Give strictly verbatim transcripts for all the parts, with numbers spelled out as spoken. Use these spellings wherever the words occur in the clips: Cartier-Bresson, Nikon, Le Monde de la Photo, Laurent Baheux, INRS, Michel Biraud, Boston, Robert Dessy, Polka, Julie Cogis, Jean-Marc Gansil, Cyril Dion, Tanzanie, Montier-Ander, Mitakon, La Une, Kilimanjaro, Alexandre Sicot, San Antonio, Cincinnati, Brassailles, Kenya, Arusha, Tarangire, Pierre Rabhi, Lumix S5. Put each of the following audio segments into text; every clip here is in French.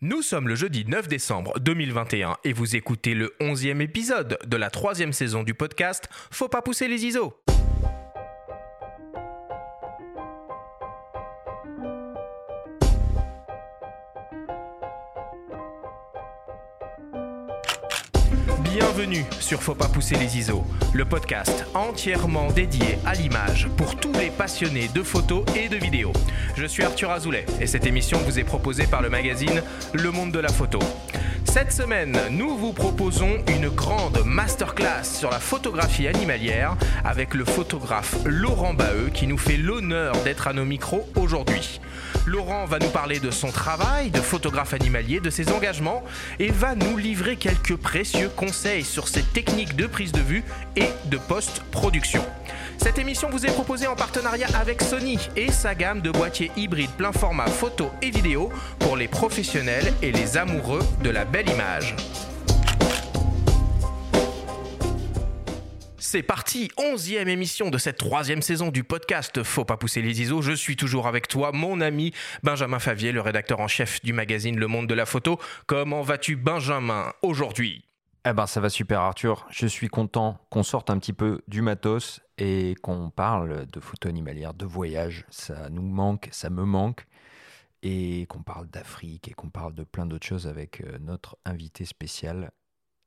Nous sommes le jeudi neuf décembre deux mille vingt et un et vous écoutez le onzième épisode de la troisième saison du podcast « Faut pas pousser les I S O ». Bienvenue sur Faut pas pousser les I S O, le podcast entièrement dédié à l'image pour tous les passionnés de photos et de vidéos. Je suis Arthur Azoulay et cette émission vous est proposée par le magazine Le Monde de la Photo. Cette semaine, nous vous proposons une grande masterclass sur la photographie animalière avec le photographe Laurent Baheux qui nous fait l'honneur d'être à nos micros aujourd'hui. Laurent va nous parler de son travail de photographe animalier, de ses engagements et va nous livrer quelques précieux conseils sur ses techniques de prise de vue et de post-production. Cette émission vous est proposée en partenariat avec Sony et sa gamme de boîtiers hybrides plein format photo et vidéo pour les professionnels et les amoureux de la belle image. C'est parti, onzième émission de cette troisième saison du podcast Faut pas pousser les I S O. Je suis toujours avec toi, mon ami Benjamin Favier, le rédacteur en chef du magazine Le Monde de la Photo. Comment vas-tu, Benjamin, aujourd'hui ? Eh ben ça va super, Arthur. Je suis content qu'on sorte un petit peu du matos et qu'on parle de photo animalière, de voyage. Ça nous manque, ça me manque. Et qu'on parle d'Afrique et qu'on parle de plein d'autres choses avec notre invité spécial,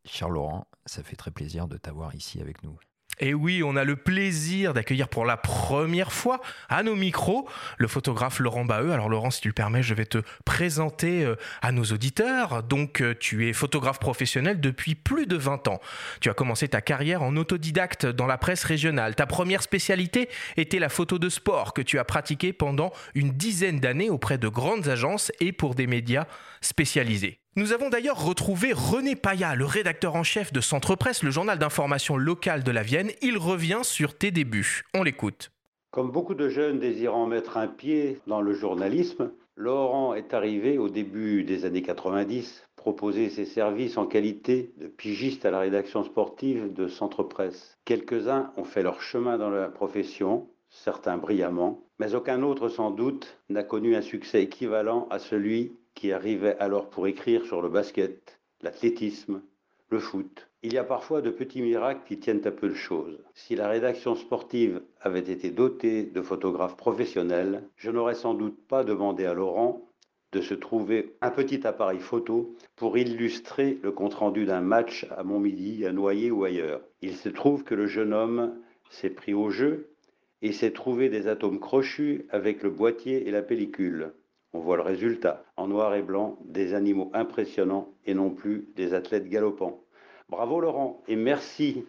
cher Laurent. Ça fait très plaisir de t'avoir ici avec nous. Et oui, on a le plaisir d'accueillir pour la première fois à nos micros le photographe Laurent Baheux. Alors Laurent, si tu le permets, je vais te présenter à nos auditeurs. Donc tu es photographe professionnel depuis plus de vingt ans. Tu as commencé ta carrière en autodidacte dans la presse régionale. Ta première spécialité était la photo de sport que tu as pratiquée pendant une dizaine d'années auprès de grandes agences et pour des médias spécialisés. Nous avons d'ailleurs retrouvé René Paya, le rédacteur en chef de Centre Presse, le journal d'information local de la Vienne. Il revient sur tes débuts. On l'écoute. Comme beaucoup de jeunes désirant mettre un pied dans le journalisme, Laurent est arrivé au début des années quatre-vingt-dix, proposer ses services en qualité de pigiste à la rédaction sportive de Centre Presse. Quelques-uns ont fait leur chemin dans la profession, certains brillamment, mais aucun autre sans doute n'a connu un succès équivalent à celui qui arrivait alors pour écrire sur le basket, l'athlétisme, le foot. Il y a parfois de petits miracles qui tiennent à peu de choses. Si la rédaction sportive avait été dotée de photographes professionnels, je n'aurais sans doute pas demandé à Laurent de se trouver un petit appareil photo pour illustrer le compte-rendu d'un match à Montmedy, à Noyers ou ailleurs. Il se trouve que le jeune homme s'est pris au jeu et s'est trouvé des atomes crochus avec le boîtier et la pellicule. On voit le résultat, en noir et blanc, des animaux impressionnants et non plus des athlètes galopants. Bravo Laurent et merci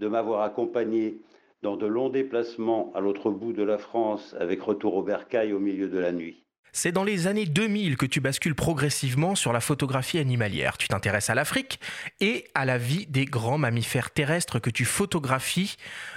de m'avoir accompagné dans de longs déplacements à l'autre bout de la France avec retour au bercail au milieu de la nuit. C'est dans les années deux mille que tu bascules progressivement sur la photographie animalière. Tu t'intéresses à l'Afrique et à la vie des grands mammifères terrestres que tu photographies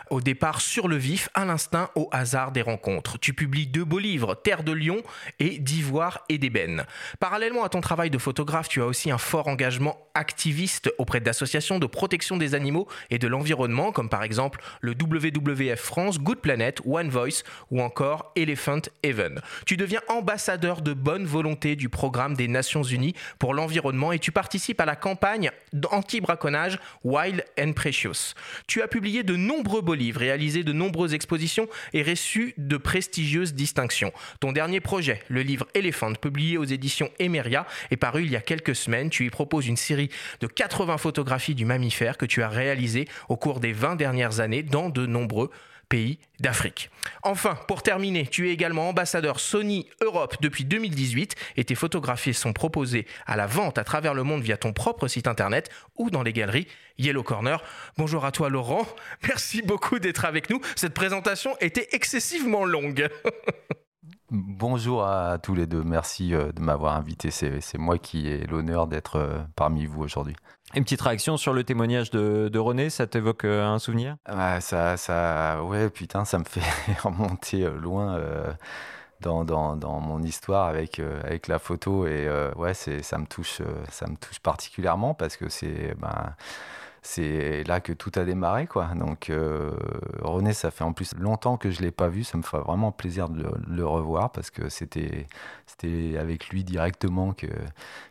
au départ sur le vif, à l'instinct, au hasard des rencontres. Tu publies deux beaux livres, Terre de Lion et d'Ivoire et d'Ébène. Parallèlement à ton travail de photographe, tu as aussi un fort engagement activiste auprès d'associations de protection des animaux et de l'environnement, comme par exemple le W W F France, Good Planet, One Voice ou encore Elephant Heaven. Tu deviens ambassadeur ambassadeur de bonne volonté du programme des Nations Unies pour l'environnement et tu participes à la campagne anti-braconnage Wild and Precious. Tu as publié de nombreux beaux livres, réalisé de nombreuses expositions et reçu de prestigieuses distinctions. Ton dernier projet, le livre Elephant, publié aux éditions Hemeria, est paru il y a quelques semaines. Tu y proposes une série de quatre-vingts photographies du mammifère que tu as réalisées au cours des vingt dernières années dans de nombreux pays d'Afrique. Enfin, pour terminer, tu es également ambassadeur Sony Europe depuis deux mille dix-huit et tes photographies sont proposées à la vente à travers le monde via ton propre site internet ou dans les galeries Yellow Corner. Bonjour à toi Laurent, merci beaucoup d'être avec nous. Cette présentation était excessivement longue. Bonjour à tous les deux, merci de m'avoir invité, c'est, c'est moi qui ai l'honneur d'être parmi vous aujourd'hui. Une petite réaction sur le témoignage de, de René, ça t'évoque un souvenir ? ah, ça, ça, ouais, putain, ça me fait remonter loin euh, dans, dans, dans mon histoire avec, euh, avec la photo et euh, ouais, c'est, ça me touche, ça me touche particulièrement parce que c'est... Bah, c'est là que tout a démarré, quoi. Donc euh, René, ça fait en plus longtemps que je l'ai pas vu, ça me fait vraiment plaisir de le, de le revoir, parce que c'était c'était avec lui directement que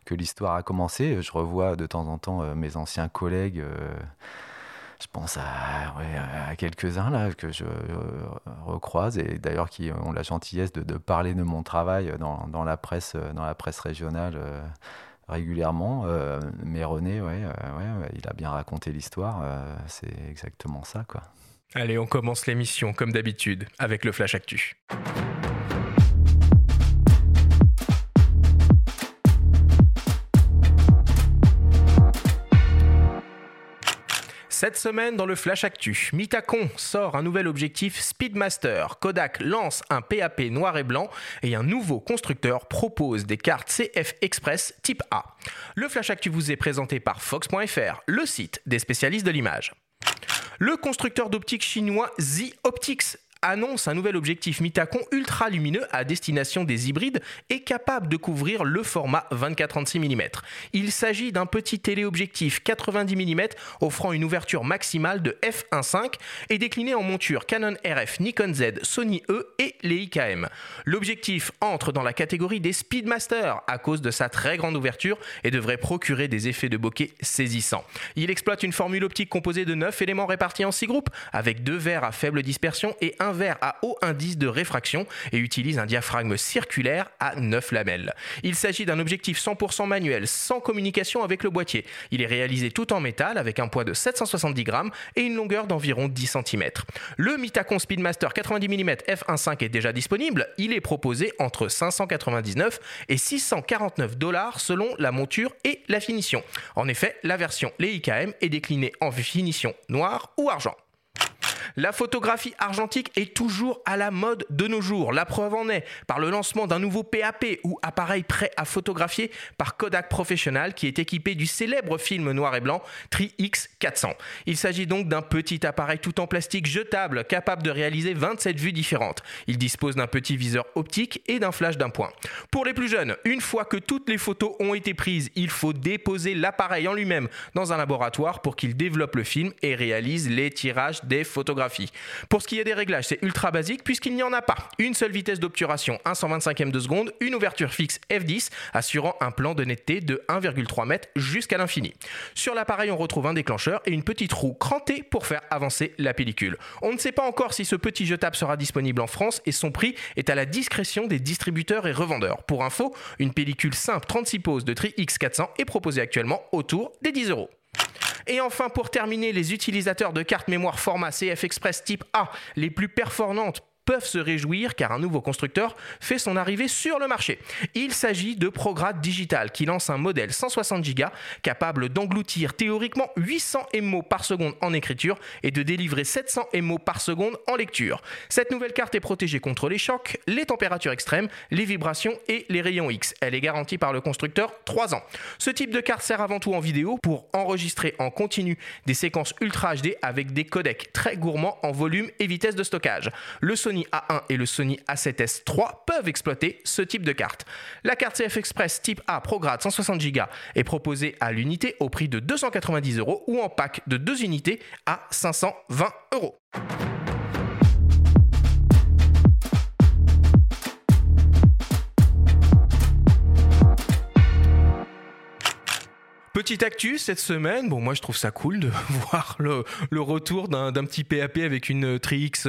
que l'histoire a commencé. Je revois de temps en temps mes anciens collègues. Euh, Je pense à, ouais, à quelques-uns là, que je recroise, et d'ailleurs qui ont la gentillesse de, de parler de mon travail dans, dans, la, presse, dans la presse régionale euh, régulièrement. Euh, mais René, ouais, ouais, ouais, il a bien raconté l'histoire, euh, c'est exactement ça, quoi. Allez, on commence l'émission comme d'habitude avec le Flash Actu. Cette semaine, dans le Flash Actu, Mitakon sort un nouvel objectif Speedmaster, Kodak lance un P A P noir et blanc et un nouveau constructeur propose des cartes C F Express type A. Le Flash Actu vous est présenté par Fox point F R, le site des spécialistes de l'image. Le constructeur d'optique chinois Z-Optics annonce un nouvel objectif Mitakon ultra lumineux à destination des hybrides et capable de couvrir le format vingt-quatre à trente-six millimètres. Il s'agit d'un petit téléobjectif quatre-vingt-dix millimètres offrant une ouverture maximale de f un virgule cinq et décliné en monture Canon R F, Nikon Z, Sony E et les I K M. L'objectif entre dans la catégorie des Speedmaster à cause de sa très grande ouverture et devrait procurer des effets de bokeh saisissants. Il exploite une formule optique composée de neuf éléments répartis en six groupes avec deux verres à faible dispersion et un verre à haut indice de réfraction et utilise un diaphragme circulaire à neuf lamelles. Il s'agit d'un objectif cent pour cent manuel, sans communication avec le boîtier. Il est réalisé tout en métal avec un poids de sept cent soixante-dix grammes et une longueur d'environ dix centimètres. Le Mitakon Speedmaster quatre-vingt-dix millimètres f un virgule cinq est déjà disponible. Il est proposé entre cinq cent quatre-vingt-dix-neuf et six cent quarante-neuf dollars selon la monture et la finition. En effet, la version les I K M est déclinée en finition noire ou argent. La photographie argentique est toujours à la mode de nos jours. La preuve en est par le lancement d'un nouveau P A P ou appareil prêt à photographier par Kodak Professional qui est équipé du célèbre film noir et blanc Tri X quatre cents. Il s'agit donc d'un petit appareil tout en plastique jetable capable de réaliser vingt-sept vues différentes. Il dispose d'un petit viseur optique et d'un flash d'un point. Pour les plus jeunes, une fois que toutes les photos ont été prises, il faut déposer l'appareil en lui-même dans un laboratoire pour qu'il développe le film et réalise les tirages des photographies. Pour ce qui est des réglages, c'est ultra basique puisqu'il n'y en a pas. Une seule vitesse d'obturation, un cent vingt-cinquième de seconde, une ouverture fixe f dix, assurant un plan de netteté de un virgule trois mètres jusqu'à l'infini. Sur l'appareil, on retrouve un déclencheur et une petite roue crantée pour faire avancer la pellicule. On ne sait pas encore si ce petit jetable sera disponible en France et son prix est à la discrétion des distributeurs et revendeurs. Pour info, une pellicule simple trente-six poses de Tri X quatre cents est proposée actuellement autour des dix euros. Et enfin, pour terminer, les utilisateurs de cartes mémoire format C F Express type A, les plus performantes, peuvent se réjouir car un nouveau constructeur fait son arrivée sur le marché. Il s'agit de Prograde Digital qui lance un modèle cent soixante giga capable d'engloutir théoriquement huit cents mégaoctets par seconde en écriture et de délivrer sept cents mégaoctets par seconde en lecture. Cette nouvelle carte est protégée contre les chocs, les températures extrêmes, les vibrations et les rayons X. Elle est garantie par le constructeur trois ans. Ce type de carte sert avant tout en vidéo pour enregistrer en continu des séquences Ultra H D avec des codecs très gourmands en volume et vitesse de stockage. Le Sony A un et le Sony A sept S trois peuvent exploiter ce type de carte. La carte C F Express type A Prograde cent soixante giga est proposée à l'unité au prix de deux cent quatre-vingt-dix euros ou en pack de deux unités à cinq cent vingt euros. Petite actu cette semaine, bon moi je trouve ça cool de voir le, le retour d'un, d'un petit P A P avec une Tri X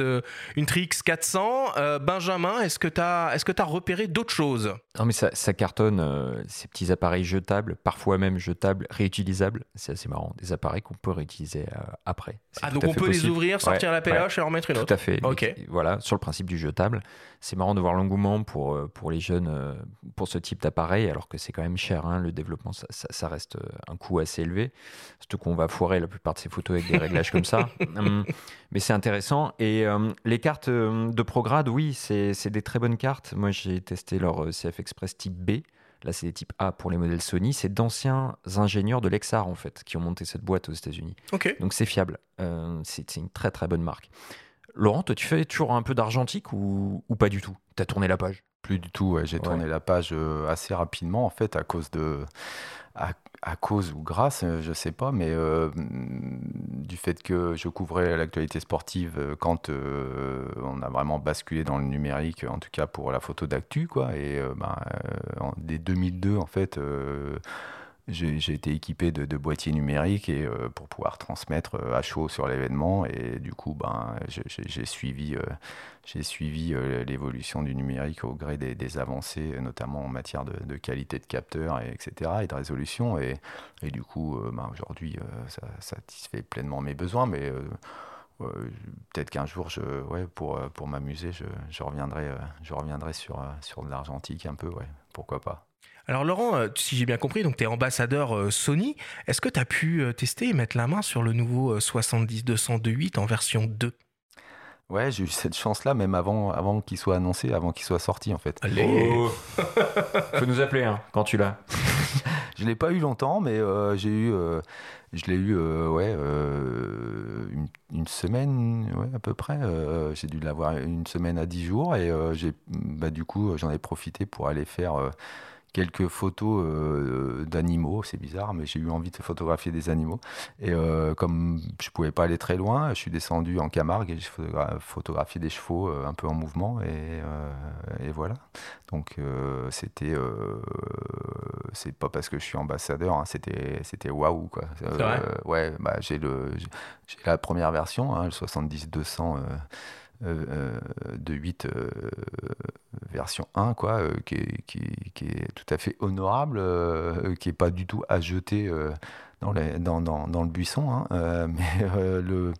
quatre cents. Euh, Benjamin, est-ce que tu as est-ce que tu as repéré d'autres choses ? Non mais ça, ça cartonne, euh, ces petits appareils jetables, parfois même jetables, réutilisables. C'est assez marrant, des appareils qu'on peut réutiliser euh, après. C'est ah donc on peut possible. Les ouvrir, sortir ouais, la péloche ouais, et en remettre une autre. Tout à fait. Okay. Mais, voilà, sur le principe du jetable, c'est marrant de voir l'engouement pour pour les jeunes pour ce type d'appareil alors que c'est quand même cher, hein, le développement ça, ça, ça reste un coût assez élevé, surtout qu'on va foirer la plupart de ces photos avec des réglages comme ça. Hum, mais c'est intéressant. Et hum, les cartes de Prograde, oui, c'est, c'est des très bonnes cartes. Moi, j'ai testé leur C F Express type B. Là, c'est des types A pour les modèles Sony. C'est d'anciens ingénieurs de Lexar, en fait, qui ont monté cette boîte aux États-Unis. Okay. Donc, c'est fiable. Euh, c'est, c'est une très, très bonne marque. Laurent, toi, tu fais toujours un peu d'argentique ou, ou pas du tout ? T'as tourné la page ? Plus du tout, ouais. J'ai ouais. tourné la page assez rapidement, en fait, à cause de... À, à cause ou grâce, je sais pas, mais euh, du fait que je couvrais l'actualité sportive quand euh, on a vraiment basculé dans le numérique, en tout cas pour la photo d'actu, quoi. Et euh, bah, euh, dès deux mille deux, en fait... Euh, J'ai, j'ai été équipé de, de boîtiers numériques et, euh, pour pouvoir transmettre euh, à chaud sur l'événement. Et du coup, ben, j'ai, j'ai suivi, euh, j'ai suivi euh, l'évolution du numérique au gré des, des avancées, notamment en matière de, de qualité de capteurs, et, etc., et de résolution. Et, et du coup, euh, ben, aujourd'hui, euh, ça satisfait pleinement mes besoins. Mais euh, euh, peut-être qu'un jour, je, ouais, pour, pour m'amuser, je, je reviendrai, euh, je reviendrai sur, sur de l'argentique un peu. Ouais, pourquoi pas. Alors Laurent, si j'ai bien compris, tu es ambassadeur Sony. Est-ce que tu as pu tester et mettre la main sur le nouveau soixante-dix deux cent deux virgule huit en version deux? Ouais, j'ai eu cette chance-là, même avant, avant qu'il soit annoncé, avant qu'il soit sorti en fait. Allez, oh. Faut nous appeler hein, quand tu l'as. Je ne l'ai pas eu longtemps, mais euh, j'ai eu, euh, je l'ai eu euh, ouais, euh, une, une semaine ouais, à peu près. Euh, j'ai dû l'avoir une semaine à dix jours et euh, j'ai, bah, du coup, j'en ai profité pour aller faire... Euh, quelques photos euh, d'animaux, c'est bizarre, mais j'ai eu envie de photographier des animaux. Et euh, comme je ne pouvais pas aller très loin, je suis descendu en Camargue et j'ai photogra- photographié des chevaux euh, un peu en mouvement. Et, euh, et voilà. Donc, euh, c'était... Euh, c'est pas parce que je suis ambassadeur, hein, c'était, c'était waouh, quoi. Euh, c'est vrai euh, ouais, bah, j'ai, le, j'ai, j'ai la première version, hein, le soixante-dix deux cents... Euh, Euh, de huit euh, version un quoi, euh, qui, est, qui, qui est tout à fait honorable, euh, qui n'est pas du tout à jeter euh, dans, les, dans, dans, dans le buisson, hein, euh, mais euh, le,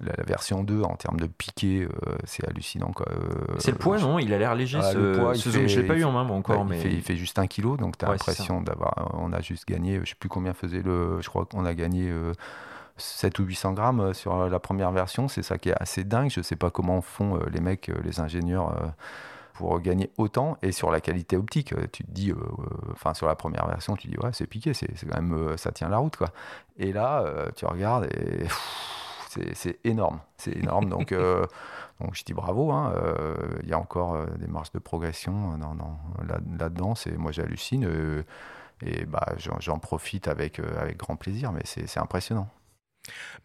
la, la version deux en termes de piqué, euh, c'est hallucinant quoi. Euh, c'est le poids, je... non il a l'air léger ah, ce, le poids, ce zoom, fait, je ne l'ai pas eu en main moi, encore. Ouais, mais... il, fait, il fait juste un kilo, donc tu as ouais, l'impression d'avoir, on a juste gagné, je ne sais plus combien faisait le, je crois qu'on a gagné... Euh, sept ou huit cents grammes sur la première version, c'est ça qui est assez dingue. Je ne sais pas comment font les mecs, les ingénieurs, pour gagner autant. Et sur la qualité optique, tu te dis, euh, enfin sur la première version, tu te dis ouais, c'est piqué, c'est, c'est quand même, ça tient la route quoi. Et là, euh, tu regardes et pff, c'est, c'est énorme, c'est énorme. Donc, euh, donc je dis bravo. Hein. Euh, y a encore des marges de progression non, non, là, là-dedans. C'est, moi, j'hallucine euh, et bah j'en, j'en profite avec euh, avec grand plaisir. Mais c'est, c'est impressionnant.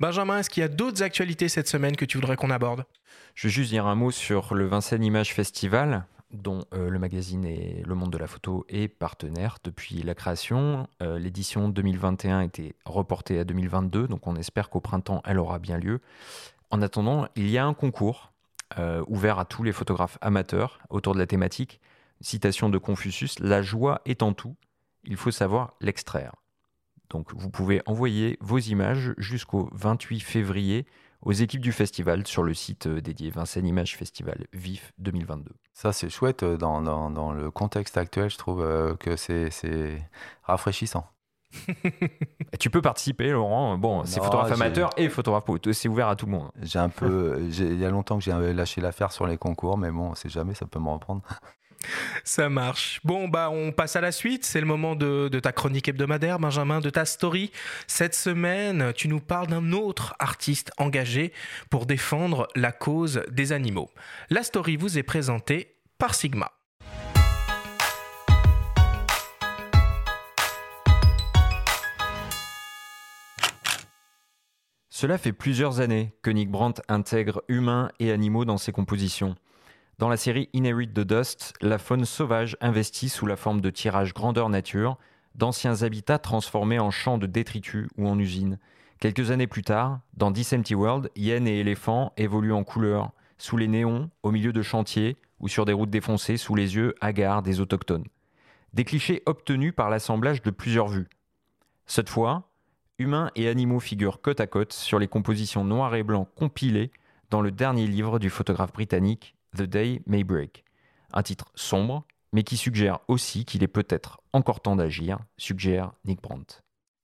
Benjamin, est-ce qu'il y a d'autres actualités cette semaine que tu voudrais qu'on aborde ? Je veux juste dire un mot sur le Vincennes Images Festival, dont euh, le magazine et Le Monde de la Photo est partenaire depuis la création. Euh, l'édition deux mille vingt et un était reportée à deux mille vingt-deux, donc on espère qu'au printemps, elle aura bien lieu. En attendant, il y a un concours euh, ouvert à tous les photographes amateurs autour de la thématique. Citation de Confucius, « La joie est en tout, il faut savoir l'extraire ». Donc vous pouvez envoyer vos images jusqu'au vingt-huit février aux équipes du festival sur le site dédié Vincennes Images Festival V I F deux mille vingt-deux. Ça c'est chouette dans, dans, dans le contexte actuel, je trouve euh, que c'est, c'est rafraîchissant. Tu peux participer Laurent, bon non, c'est photographe amateur et photographe pro, c'est ouvert à tout le monde. J'ai un peu, j'ai, il y a longtemps que j'ai lâché l'affaire sur les concours, mais bon on sait jamais, ça peut me reprendre. Ça marche. Bon, bah, on passe à la suite. C'est le moment de, de ta chronique hebdomadaire, Benjamin, de ta story. Cette semaine, tu nous parles d'un autre artiste engagé pour défendre la cause des animaux. La story vous est présentée par Sigma. Cela fait plusieurs années que Nick Brandt intègre humains et animaux dans ses compositions. Dans la série Inherit the Dust, la faune sauvage investit sous la forme de tirages grandeur nature, d'anciens habitats transformés en champs de détritus ou en usines. Quelques années plus tard, dans This Empty World, hyènes et éléphants évoluent en couleurs, sous les néons, au milieu de chantiers ou sur des routes défoncées sous les yeux hagards des autochtones. Des clichés obtenus par l'assemblage de plusieurs vues. Cette fois, humains et animaux figurent côte à côte sur les compositions noir et blanc compilées dans le dernier livre du photographe britannique The Day May Break, un titre sombre, mais qui suggère aussi qu'il est peut-être encore temps d'agir, suggère Nick Brandt.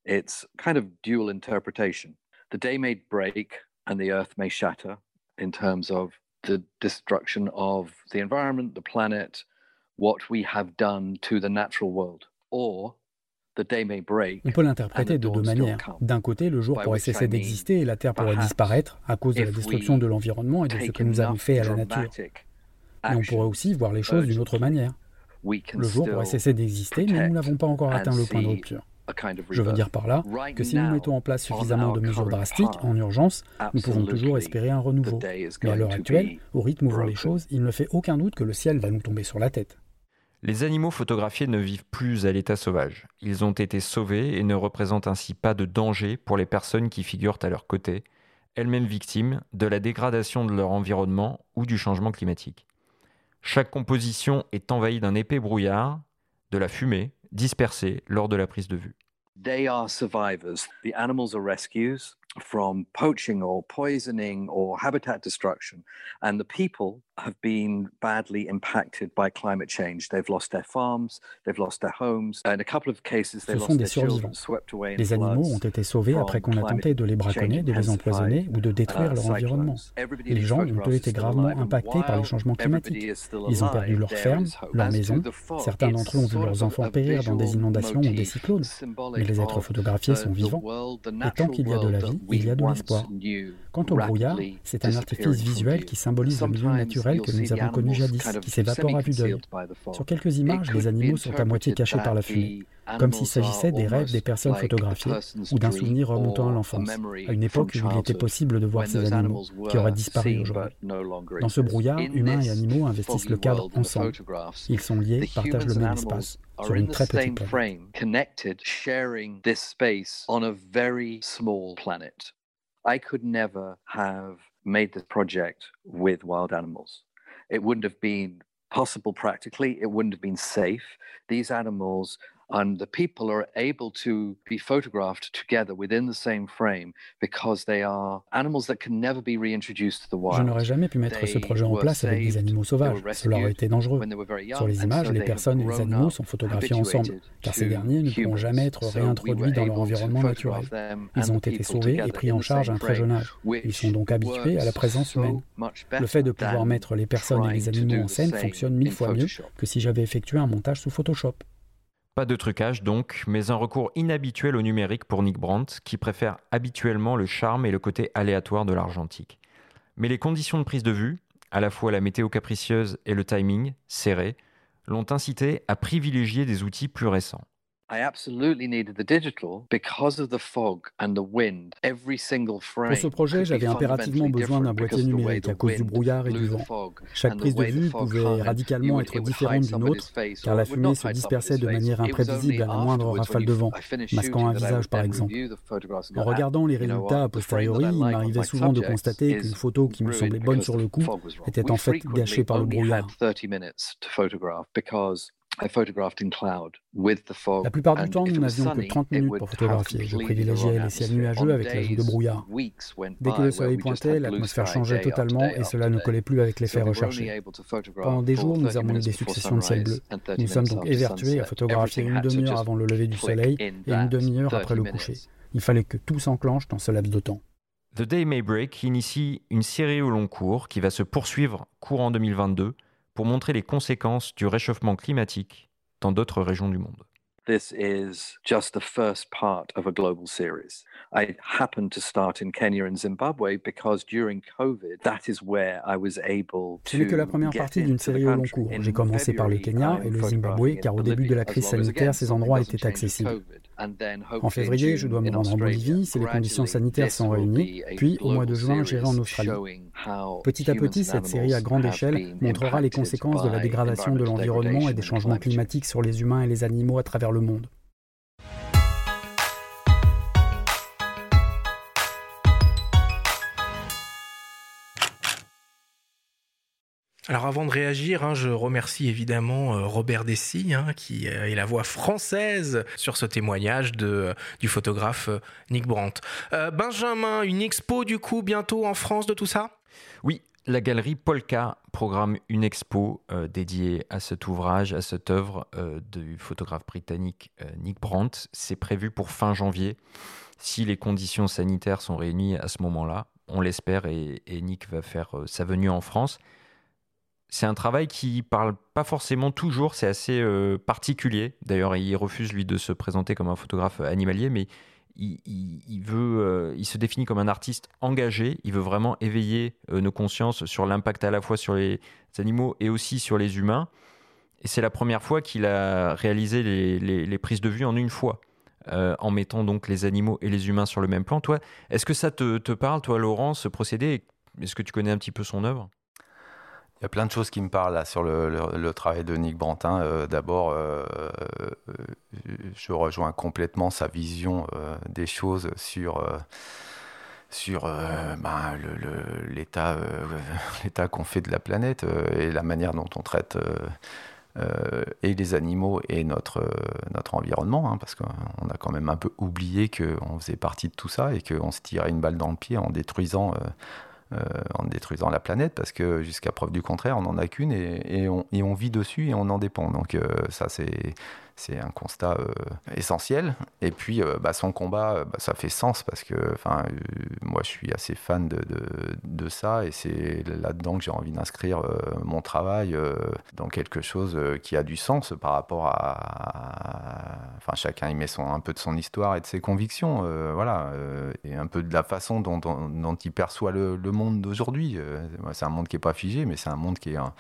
It's kind of dual interpretation. The day may break and the earth may shatter in terms of the destruction of the environment, the planet, what we have done to the natural world, or on peut l'interpréter de deux manières. D'un côté, le jour pourrait cesser d'exister et la Terre pourrait disparaître à cause de la destruction de l'environnement et de ce que nous avons fait à la nature. Mais on pourrait aussi voir les choses d'une autre manière. Le jour pourrait cesser d'exister, mais nous n'avons pas encore atteint le point de rupture. Je veux dire par là que si nous mettons en place suffisamment de mesures drastiques, en urgence, nous pouvons toujours espérer un renouveau. Mais à l'heure actuelle, au rythme où vont les choses, il ne fait aucun doute que le ciel va nous tomber sur la tête. Les animaux photographiés ne vivent plus à l'état sauvage. Ils ont été sauvés et ne représentent ainsi pas de danger pour les personnes qui figurent à leur côté, elles-mêmes victimes de la dégradation de leur environnement ou du changement climatique. Chaque composition est envahie d'un épais brouillard, de la fumée, dispersée lors de la prise de vue. They are survivors. The animals are rescues from poaching or poisoning or habitat destruction, and the people have been badly impacted by climate change. They've lost their farms, they've lost their homes, and a couple of cases they lost their children swept away in floods. Les animaux ont été sauvés après qu'on a tenté de les braconner, de les empoisonner ou de détruire leur environnement. Et les gens ont été gravement impactés par les changements climatiques. Ils ont perdu leurs fermes, leurs maisons. Certains d'entre eux ont vu leurs enfants périr dans des inondations ou des cyclones. Mais les êtres photographiés sont vivants. Et tant qu'il y a de la vie, il y a de l'espoir. Quant au brouillard, c'est un artifice visuel qui symbolise le milieu naturel que nous avons connu jadis, qui s'évapore à vue d'œil. Sur quelques images, les animaux sont à moitié cachés par la fumée, comme s'il s'agissait des rêves des personnes photographiées ou d'un souvenir remontant à l'enfance, à une époque où il était possible de voir ces animaux, qui auraient disparu aujourd'hui. Dans ce brouillard, humains et animaux investissent le cadre ensemble. Ils sont liés, partagent le même espace, sur une très petite planète. I could never have made this project with wild animals. It wouldn't have been possible practically. It wouldn't have been safe. These animals and the people are able to be photographed together within the same frame because they are animals that can never be reintroduced to the wild. Je n'aurais jamais pu mettre ce projet en place avec des animaux sauvages. Cela aurait été dangereux. Sur les images, les personnes et les animaux sont photographiés ensemble, car ces derniers ne pourront jamais être réintroduits dans leur environnement naturel. Ils ont été sauvés et pris en charge à un très jeune âge. Ils sont donc habitués à la présence humaine. Le fait de pouvoir mettre les personnes et les animaux en scène fonctionne mille fois mieux que si j'avais effectué un montage sous Photoshop. Pas de trucage donc, mais un recours inhabituel au numérique pour Nick Brandt, qui préfère habituellement le charme et le côté aléatoire de l'argentique. Mais les conditions de prise de vue, à la fois la météo capricieuse et le timing serré, l'ont incité à privilégier des outils plus récents. Pour ce projet, j'avais impérativement besoin d'un boîtier numérique à cause du brouillard et du vent. Chaque prise de vue pouvait radicalement être différente d'une autre, car la fumée se dispersait de manière imprévisible à la moindre rafale de vent, masquant un visage par exemple. En regardant les résultats a posteriori, il m'arrivait souvent de constater qu'une photo qui me semblait bonne sur le coup était en fait gâchée par le brouillard. La plupart du temps, nous n'avions que trente minutes pour photographier. Je privilégiais les ciels nuageux avec l'ajout de brouillard. Dès que le soleil pointait, l'atmosphère changeait totalement et cela ne collait plus avec l'effet recherché. Pendant des jours, nous avons eu des successions de ciels bleus. Nous sommes donc évertués à photographier une demi-heure avant le lever du soleil et une demi-heure après le coucher. Il fallait que tout s'enclenche dans ce laps de temps. The Day May Break initie une série au long cours qui va se poursuivre courant deux mille vingt-deux pour montrer les conséquences du réchauffement climatique dans d'autres régions du monde. This is just the first part of a global series. I happened to start in Kenya and Zimbabwe because during COVID, that is where I was able to. Ce n'est que la première partie d'une série au long cours. J'ai commencé par le Kenya et le Zimbabwe, car au début de la crise sanitaire, ces endroits étaient accessibles. En février, je dois me rendre en Bolivie si les conditions sanitaires sont réunies, puis au mois de juin, j'irai en Australie. Petit à petit, cette série à grande échelle montrera les conséquences de la dégradation de l'environnement et des changements climatiques sur les humains et les animaux à travers le monde. Alors avant de réagir, hein, je remercie évidemment Robert Dessy, hein, qui est la voix française sur ce témoignage de, du photographe Nick Brandt. Euh, Benjamin, une expo du coup bientôt en France de tout ça ? Oui, la galerie Polka programme une expo euh, dédiée à cet ouvrage, à cette œuvre euh, du photographe britannique euh, Nick Brandt. C'est prévu pour fin janvier, si les conditions sanitaires sont réunies à ce moment-là. On l'espère et, et Nick va faire euh, sa venue en France. C'est un travail qui parle pas forcément toujours, c'est assez euh, particulier. D'ailleurs, il refuse, lui, de se présenter comme un photographe animalier, mais il, il, il, veut, euh, il se définit comme un artiste engagé. Il veut vraiment éveiller euh, nos consciences sur l'impact à la fois sur les animaux et aussi sur les humains. Et c'est la première fois qu'il a réalisé les, les, les prises de vue en une fois, euh, en mettant donc les animaux et les humains sur le même plan. Toi, est-ce que ça te, te parle, toi, Laurent, ce procédé? Est-ce que tu connais un petit peu son œuvre? Il y a plein de choses qui me parlent là, sur le, le, le travail de Nick Brandt. Euh, d'abord, euh, euh, je rejoins complètement sa vision euh, des choses sur... Euh, sur euh, bah, le, le, l'état, euh, l'état qu'on fait de la planète euh, et la manière dont on traite euh, euh, et les animaux et notre, euh, notre environnement, hein, parce qu'on a quand même un peu oublié qu'on faisait partie de tout ça et qu'on se tirait une balle dans le pied en détruisant, euh, euh, en détruisant la planète, parce que jusqu'à preuve du contraire, on n'en a qu'une et, et, on, et on vit dessus et on en dépend. Donc euh, ça, c'est... C'est un constat euh, essentiel. Et puis, euh, bah, son combat, bah, ça fait sens parce que euh, moi, je suis assez fan de, de, de ça. Et c'est là-dedans que j'ai envie d'inscrire euh, mon travail euh, dans quelque chose euh, qui a du sens par rapport à... Enfin, chacun y met son, un peu de son histoire et de ses convictions. Euh, voilà. Euh, et un peu de la façon dont, dont, dont il perçoit le, le monde d'aujourd'hui. Euh, c'est un monde qui n'est pas figé, mais c'est un monde qui est... Un,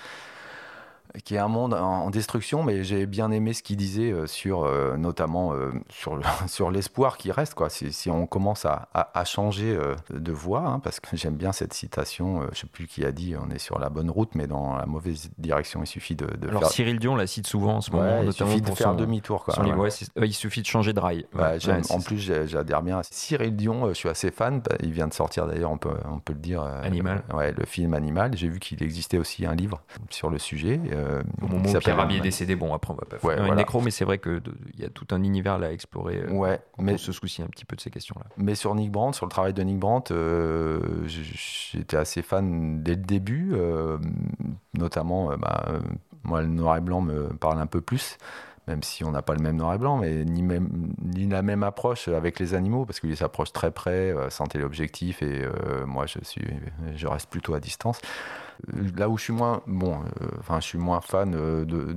qui est un monde en destruction, mais j'ai bien aimé ce qu'il disait sur, euh, notamment euh, sur, le, sur l'espoir qui reste, quoi. Si, si on commence à, à, à changer euh, de voie, hein, parce que j'aime bien cette citation, euh, je ne sais plus qui a dit, on est sur la bonne route, mais dans la mauvaise direction, il suffit de, de Alors, faire... Cyril Dion la cite souvent en ce moment, ouais, notamment il suffit de pour faire son... demi-tour. Quoi, ouais. Ouais, euh, il suffit de changer de rail. Ouais, ouais, ouais, en plus, j'adhère bien à Cyril Dion, euh, je suis assez fan, bah, il vient de sortir d'ailleurs, on peut, on peut le dire, euh, Animal. Euh, ouais, le film Animal, j'ai vu qu'il existait aussi un livre sur le sujet, euh, Euh, au moment où Pierre Rabhi est décédé, bon après on va pas faire ouais, un voilà. nécro, mais c'est vrai qu'il y a tout un univers là à explorer, euh, ouais, mais se soucier un petit peu de ces questions là. Mais sur Nick Brandt, sur le travail de Nick Brandt, euh, j'étais assez fan dès le début, euh, notamment euh, bah, euh, moi le noir et blanc me parle un peu plus, même si on n'a pas le même noir et blanc, mais ni, même, ni la même approche avec les animaux, parce qu'ils s'approchent très près, sans téléobjectif, et euh, moi je, suis, je reste plutôt à distance. Là où je suis moins, bon, euh, enfin, je suis moins fan de, de,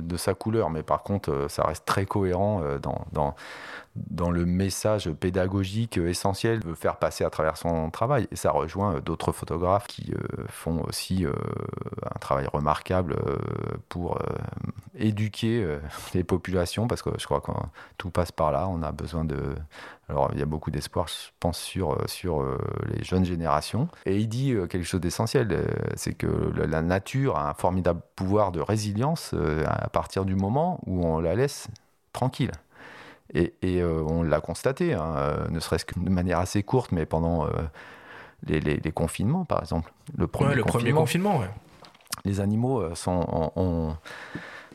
de sa couleur, mais par contre, ça reste très cohérent dans, dans, dans le message pédagogique essentiel de faire passer à travers son travail. Et ça rejoint d'autres photographes qui euh, font aussi euh, un travail remarquable euh, pour euh, éduquer euh, les populations, parce que je crois que tout passe par là, on a besoin de... Alors, il y a beaucoup d'espoir, je pense, sur, sur euh, les jeunes générations. Et il dit euh, quelque chose d'essentiel, euh, c'est que la nature a un formidable pouvoir de résilience euh, à partir du moment où on la laisse tranquille. Et, et euh, on l'a constaté, hein, euh, ne serait-ce que de manière assez courte, mais pendant euh, les, les, les confinements, par exemple. Le premier ouais, le confinement, premier confinement ouais. Les animaux sont... On, on...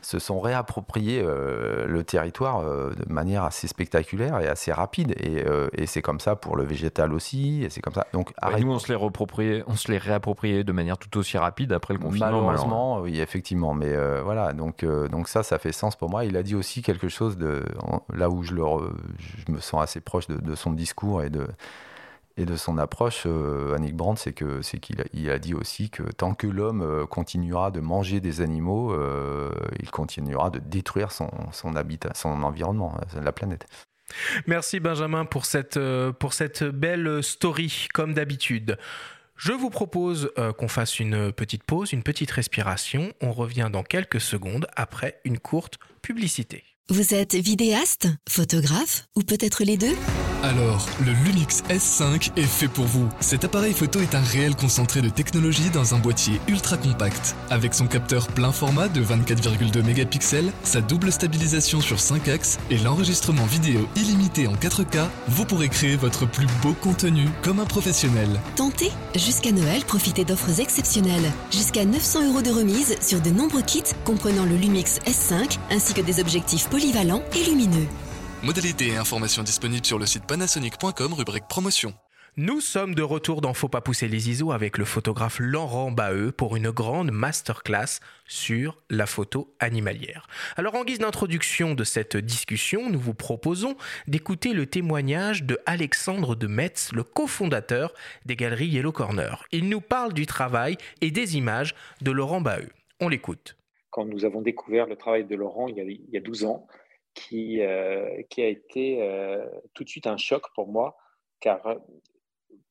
se sont réappropriés euh, le territoire euh, de manière assez spectaculaire et assez rapide. Et, euh, et c'est comme ça pour le végétal aussi. Et c'est comme ça. Donc, ouais, nous, on se les repropriait, on se les réappropriait de manière tout aussi rapide après le confinement. Malheureusement, alors. Oui, effectivement. Mais euh, voilà, donc, euh, donc ça, ça fait sens pour moi. Il a dit aussi quelque chose de... Là où je, le re, je me sens assez proche de, de son discours et de... Et de son approche, euh, Nick Brandt, c'est, que, c'est qu'il a, il a dit aussi que tant que l'homme continuera de manger des animaux, euh, il continuera de détruire son, son habitat, son environnement, la planète. Merci Benjamin pour cette, pour cette belle story, comme d'habitude. Je vous propose euh, qu'on fasse une petite pause, une petite respiration. On revient dans quelques secondes après une courte publicité. Vous êtes vidéaste, photographe ou peut-être les deux ? Alors, le Lumix S cinq est fait pour vous. Cet appareil photo est un réel concentré de technologie dans un boîtier ultra compact. Avec son capteur plein format de vingt-quatre virgule deux mégapixels, sa double stabilisation sur cinq axes et l'enregistrement vidéo illimité en quatre K, vous pourrez créer votre plus beau contenu comme un professionnel. Tentez ! Jusqu'à Noël, profitez d'offres exceptionnelles. Jusqu'à neuf cents euros de remise sur de nombreux kits comprenant le Lumix S cinq ainsi que des objectifs polyvalents et lumineux. Modalités et informations disponibles sur le site panasonic point com, rubrique promotion. Nous sommes de retour dans Faut pas pousser les I S O avec le photographe Laurent Baheux pour une grande masterclass sur la photo animalière. Alors en guise d'introduction de cette discussion, nous vous proposons d'écouter le témoignage de Alexandre Demetz, le cofondateur des galeries Yellow Corner. Il nous parle du travail et des images de Laurent Baheux. On l'écoute. Quand nous avons découvert le travail de Laurent il y a, il y a douze ans, qui, euh, qui a été euh, tout de suite un choc pour moi, car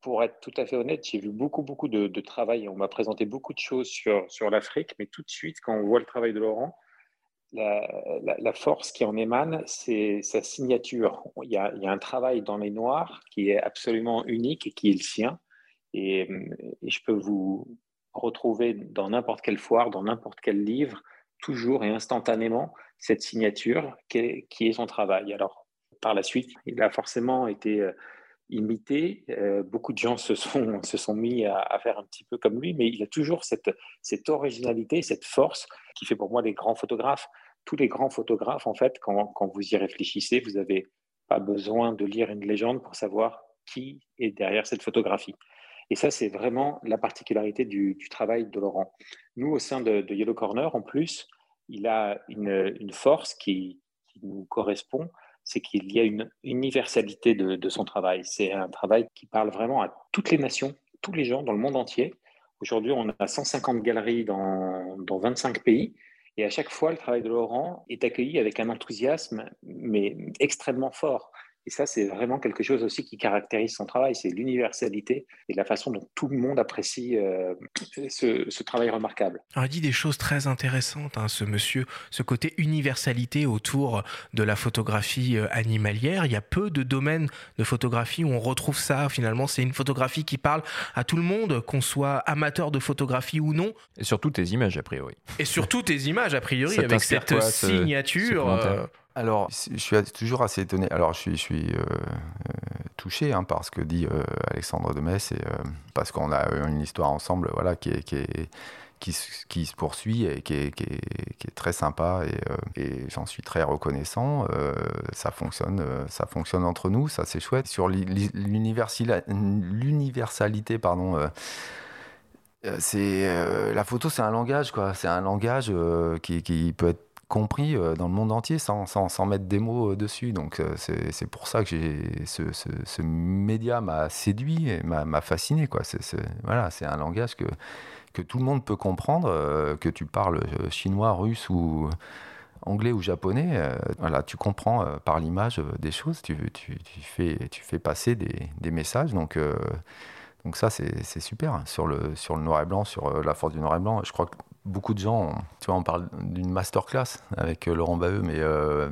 pour être tout à fait honnête, j'ai vu beaucoup, beaucoup de, de travail. On m'a présenté beaucoup de choses sur, sur l'Afrique, mais tout de suite, quand on voit le travail de Laurent, la, la, la force qui en émane, c'est sa signature. Il y, a, il y a un travail dans les Noirs qui est absolument unique et qui est le sien. Et, et je peux vous retrouver dans n'importe quelle foire, dans n'importe quel livre, toujours et instantanément, cette signature qui est, qui est son travail. Alors, par la suite, il a forcément été imité. Euh, beaucoup de gens se sont, se sont mis à, à faire un petit peu comme lui, mais il a toujours cette, cette originalité, cette force qui fait pour moi les grands photographes. Tous les grands photographes, en fait, quand, quand vous y réfléchissez, vous n'avez pas besoin de lire une légende pour savoir qui est derrière cette photographie. Et ça, c'est vraiment la particularité du, du travail de Laurent. Nous, au sein de, de Yellow Corner, en plus, il a une, une force qui, qui nous correspond, c'est qu'il y a une universalité de, de son travail. C'est un travail qui parle vraiment à toutes les nations, tous les gens dans le monde entier. Aujourd'hui, on a cent cinquante galeries dans, dans vingt-cinq pays. Et à chaque fois, le travail de Laurent est accueilli avec un enthousiasme, mais extrêmement fort. Et ça, c'est vraiment quelque chose aussi qui caractérise son travail, c'est l'universalité et la façon dont tout le monde apprécie euh, ce, ce travail remarquable. Alors, il dit des choses très intéressantes, hein, ce monsieur, ce côté universalité autour de la photographie animalière. Il y a peu de domaines de photographie où on retrouve ça. Finalement, c'est une photographie qui parle à tout le monde, qu'on soit amateur de photographie ou non. Et surtout tes images, a priori. Et surtout tes images, a priori, ça avec cette quoi, signature... Ce, ce Alors, je suis toujours assez étonné. Alors, je suis, je suis euh, touché hein, par ce que dit euh, Alexandre Demetz, et, euh, parce qu'on a une histoire ensemble, voilà, qui, est, qui, est, qui, qui se poursuit et qui est, qui est, qui est très sympa. Et, euh, et j'en suis très reconnaissant. Euh, ça fonctionne, ça fonctionne entre nous, ça c'est chouette. Sur l'universalité, pardon. Euh, c'est euh, la photo, c'est un langage, quoi. C'est un langage euh, qui, qui peut être compris dans le monde entier sans, sans, sans mettre des mots dessus. Donc c'est, c'est pour ça que j'ai, ce, ce, ce média m'a séduit et m'a, m'a fasciné, quoi. C'est, c'est, voilà, c'est un langage que, que tout le monde peut comprendre, que tu parles chinois, russe ou anglais ou japonais. Voilà, tu comprends par l'image des choses, tu, tu, tu, fais, tu fais passer des, des messages. Donc, euh, donc ça, c'est, c'est super. Sur le, sur le noir et blanc, sur la force du noir et blanc, je crois que beaucoup de gens, tu vois, on parle d'une masterclass avec Laurent Baheux, mais euh,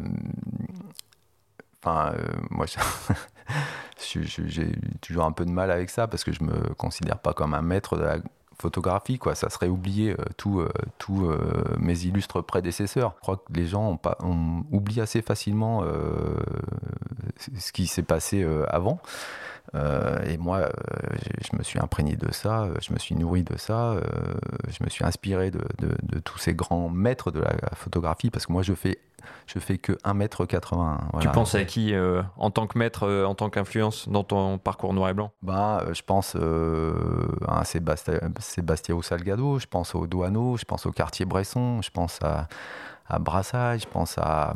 enfin, euh, moi, je, je, j'ai toujours un peu de mal avec ça parce que je me considère pas comme un maître de la photographie, quoi. Ça serait oublier euh, tout, euh, tout euh, mes illustres prédécesseurs. Je crois que les gens ont pas, ont, oublient assez facilement euh, ce qui s'est passé euh, avant. Euh, et moi, euh, je me suis imprégné de ça, euh, je me suis nourri de ça, euh, je me suis inspiré de, de, de tous ces grands maîtres de la photographie, parce que moi, je fais, je fais que un mètre quatre-vingts. Voilà. Tu penses à qui euh, en tant que maître, euh, en tant qu'influence dans ton parcours noir et blanc? Bah, euh, je pense euh, à Sebastião Salgado, je pense au Douaneau, je pense au Cartier-Bresson, je pense à, à Brassailles, je pense à...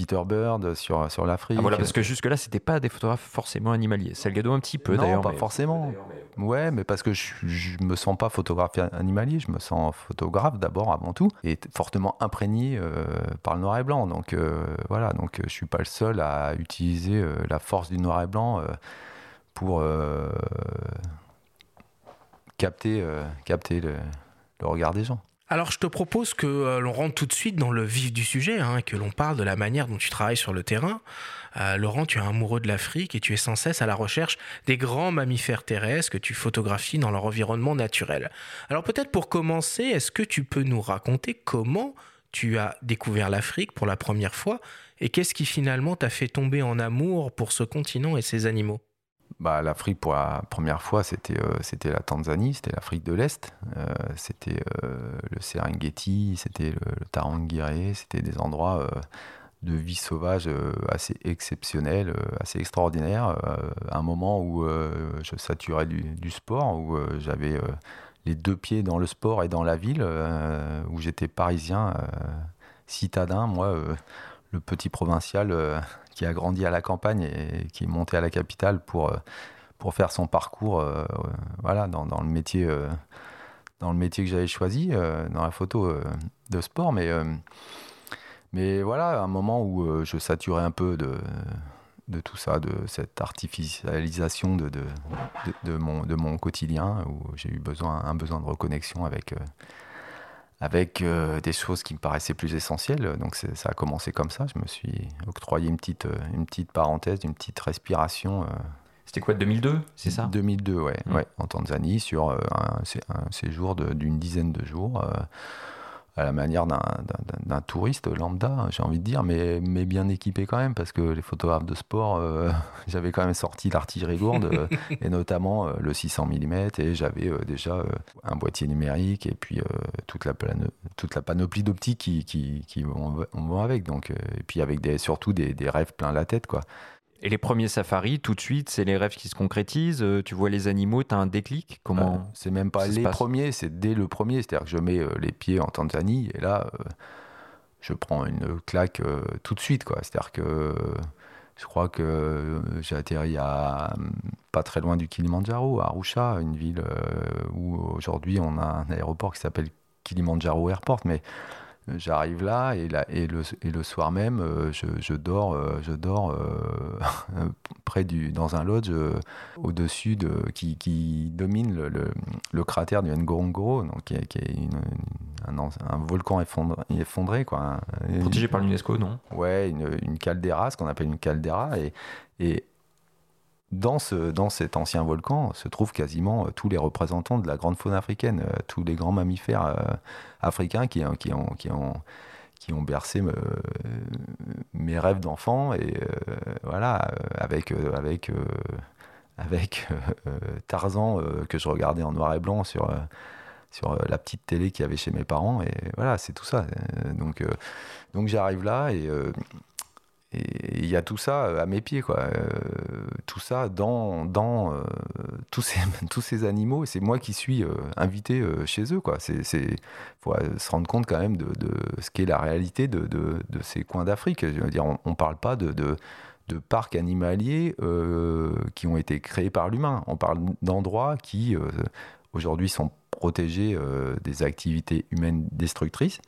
Peter Bird sur, sur l'Afrique. Ah voilà, parce que jusque-là, c'était pas des photographes forcément animaliers. Salgado un petit peu, non, d'ailleurs. Non, pas mais... forcément. Mais... Ouais, mais parce que je, je me sens pas photographe animalier, je me sens photographe d'abord, avant tout, et fortement imprégné euh, par le noir et blanc. Donc euh, voilà, donc je suis pas le seul à utiliser euh, la force du noir et blanc euh, pour euh, capter, euh, capter le, le regard des gens. Alors, je te propose que euh, l'on rentre tout de suite dans le vif du sujet, hein, que l'on parle de la manière dont tu travailles sur le terrain. Euh, Laurent, tu es un amoureux de l'Afrique et tu es sans cesse à la recherche des grands mammifères terrestres que tu photographies dans leur environnement naturel. Alors, peut-être pour commencer, est-ce que tu peux nous raconter comment tu as découvert l'Afrique pour la première fois et qu'est-ce qui finalement t'a fait tomber en amour pour ce continent et ses animaux ? Bah, l'Afrique pour la première fois, c'était euh, c'était la Tanzanie, c'était l'Afrique de l'Est, euh, c'était euh, le Serengeti, c'était le, le Tarangire, c'était des endroits euh, de vie sauvage euh, assez exceptionnels, euh, assez extraordinaires. Euh, à un moment où euh, je saturais du, du sport, où euh, j'avais euh, les deux pieds dans le sport et dans la ville, euh, où j'étais parisien, euh, citadin, moi, euh, le petit provincial. Euh, qui a grandi à la campagne et qui est monté à la capitale pour, pour faire son parcours euh, voilà, dans, dans, le métier, euh, dans le métier que j'avais choisi, euh, dans la photo euh, de sport. Mais, euh, Mais voilà, à un moment où je saturais un peu de, de tout ça, de cette artificialisation de, de, de, de, mon, de mon quotidien, où j'ai eu besoin, un besoin de reconnexion avec, avec des choses qui me paraissaient plus essentielles. Donc c'est, ça a commencé comme ça. Je me suis octroyé une petite, une petite parenthèse, une petite respiration. C'était quoi, deux mille deux, c'est ça ? deux mille deux, ouais, mmh. ouais, en Tanzanie, sur un, un séjour de, d'une dizaine de jours, euh, à la manière d'un, d'un, d'un touriste lambda, j'ai envie de dire, mais, mais bien équipé quand même, parce que les photographes de sport, euh, j'avais quand même sorti l'artillerie lourde, et notamment euh, le six cents millimètres, et j'avais euh, déjà euh, un boîtier numérique, et puis euh, toute, la plane- toute la panoplie d'optiques qui, qui, qui vont, vont avec, donc, euh, et puis avec des, surtout des, des rêves plein la tête, quoi. Et les premiers safaris, tout de suite, c'est les rêves qui se concrétisent. Tu vois les animaux, tu as un déclic. Comment euh, C'est même pas les premiers, c'est dès le premier. C'est-à-dire que je mets euh, les pieds en Tanzanie et là, euh, je prends une claque euh, tout de suite, quoi. C'est-à-dire que euh, je crois que euh, j'ai atterri à pas très loin du Kilimanjaro, à Arusha, une ville euh, où aujourd'hui on a un aéroport qui s'appelle Kilimanjaro Airport, mais j'arrive là et, la, et, le, et le soir même, euh, je, je dors, euh, je dors euh, près du, dans un lodge euh, au-dessus de qui, qui domine le, le, le cratère du Ngorongoro, donc qui, qui est une, une, un, un volcan effondré, effondré quoi. Un, protégé une, par l'UNESCO, non ? Ouais, une, une caldeira, ce qu'on appelle une caldeira, et, et Dans, ce, dans cet ancien volcan se trouvent quasiment tous les représentants de la grande faune africaine, tous les grands mammifères euh, africains qui, qui, ont, qui, ont, qui ont bercé me, mes rêves d'enfant, et euh, voilà, avec, avec, euh, avec euh, Tarzan euh, que je regardais en noir et blanc sur, euh, sur la petite télé qu'il y avait chez mes parents, et voilà, c'est tout ça. Donc, euh, donc j'arrive là et... Euh, Et il y a tout ça à mes pieds, quoi. Euh, tout ça dans, dans euh, tous, ces, tous ces animaux. Et c'est moi qui suis euh, invité euh, chez eux, quoi. C'est, c'est, faut se rendre compte quand même de, de ce qu'est la réalité de, de, de ces coins d'Afrique. Je veux dire, on ne parle pas de, de, de parcs animaliers euh, qui ont été créés par l'humain. On parle d'endroits qui, euh, aujourd'hui, sont protégés euh, des activités humaines destructrices,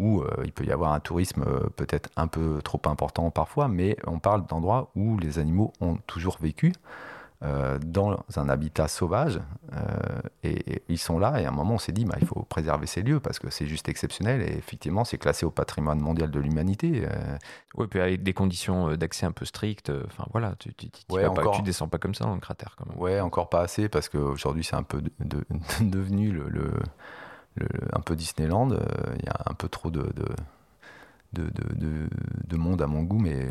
où euh, il peut y avoir un tourisme euh, peut-être un peu trop important parfois, mais on parle d'endroits où les animaux ont toujours vécu, euh, dans un habitat sauvage, euh, et, et ils sont là, et à un moment on s'est dit, bah, il faut préserver ces lieux, parce que c'est juste exceptionnel, et effectivement c'est classé au patrimoine mondial de l'humanité. Euh. Oui, puis avec des conditions d'accès un peu strictes, enfin euh, voilà, tu ne ouais, encore... descends pas comme ça dans le cratère. Oui, encore pas assez, parce qu'aujourd'hui c'est un peu de, de, de, devenu le... le... Le, un peu Disneyland, euh, il y a un peu trop de, de, de, de, de, de monde à mon goût, mais,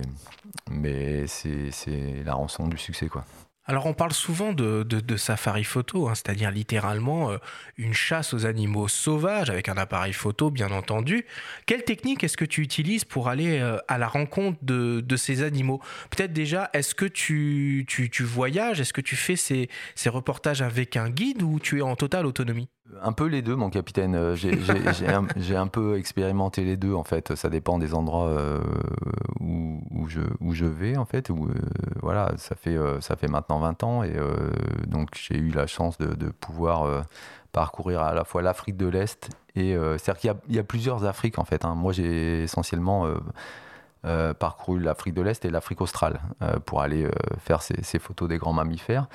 mais c'est, c'est la rançon du succès, quoi. Alors on parle souvent de, de, de safari photo, hein, c'est-à-dire littéralement euh, une chasse aux animaux sauvages avec un appareil photo, bien entendu. Quelle technique est-ce que tu utilises pour aller euh, à la rencontre de, de ces animaux ? Peut-être déjà, est-ce que tu, tu, tu voyages ? Est-ce que tu fais ces, ces reportages avec un guide ou tu es en totale autonomie ? Un peu les deux, mon capitaine. J'ai, j'ai, j'ai, un, j'ai un peu expérimenté les deux, en fait. Ça dépend des endroits euh, où, où, je, où je vais, en fait. Où, euh, voilà, ça fait, euh, ça fait maintenant vingt ans. Et euh, donc, j'ai eu la chance de, de pouvoir euh, parcourir à la fois l'Afrique de l'Est. Et, euh, c'est-à-dire qu'il y a, il y a plusieurs Afriques, en fait. Hein. Moi, j'ai essentiellement... Euh, Euh, parcouru l'Afrique de l'Est et l'Afrique australe euh, pour aller euh, faire ces, ces photos des grands mammifères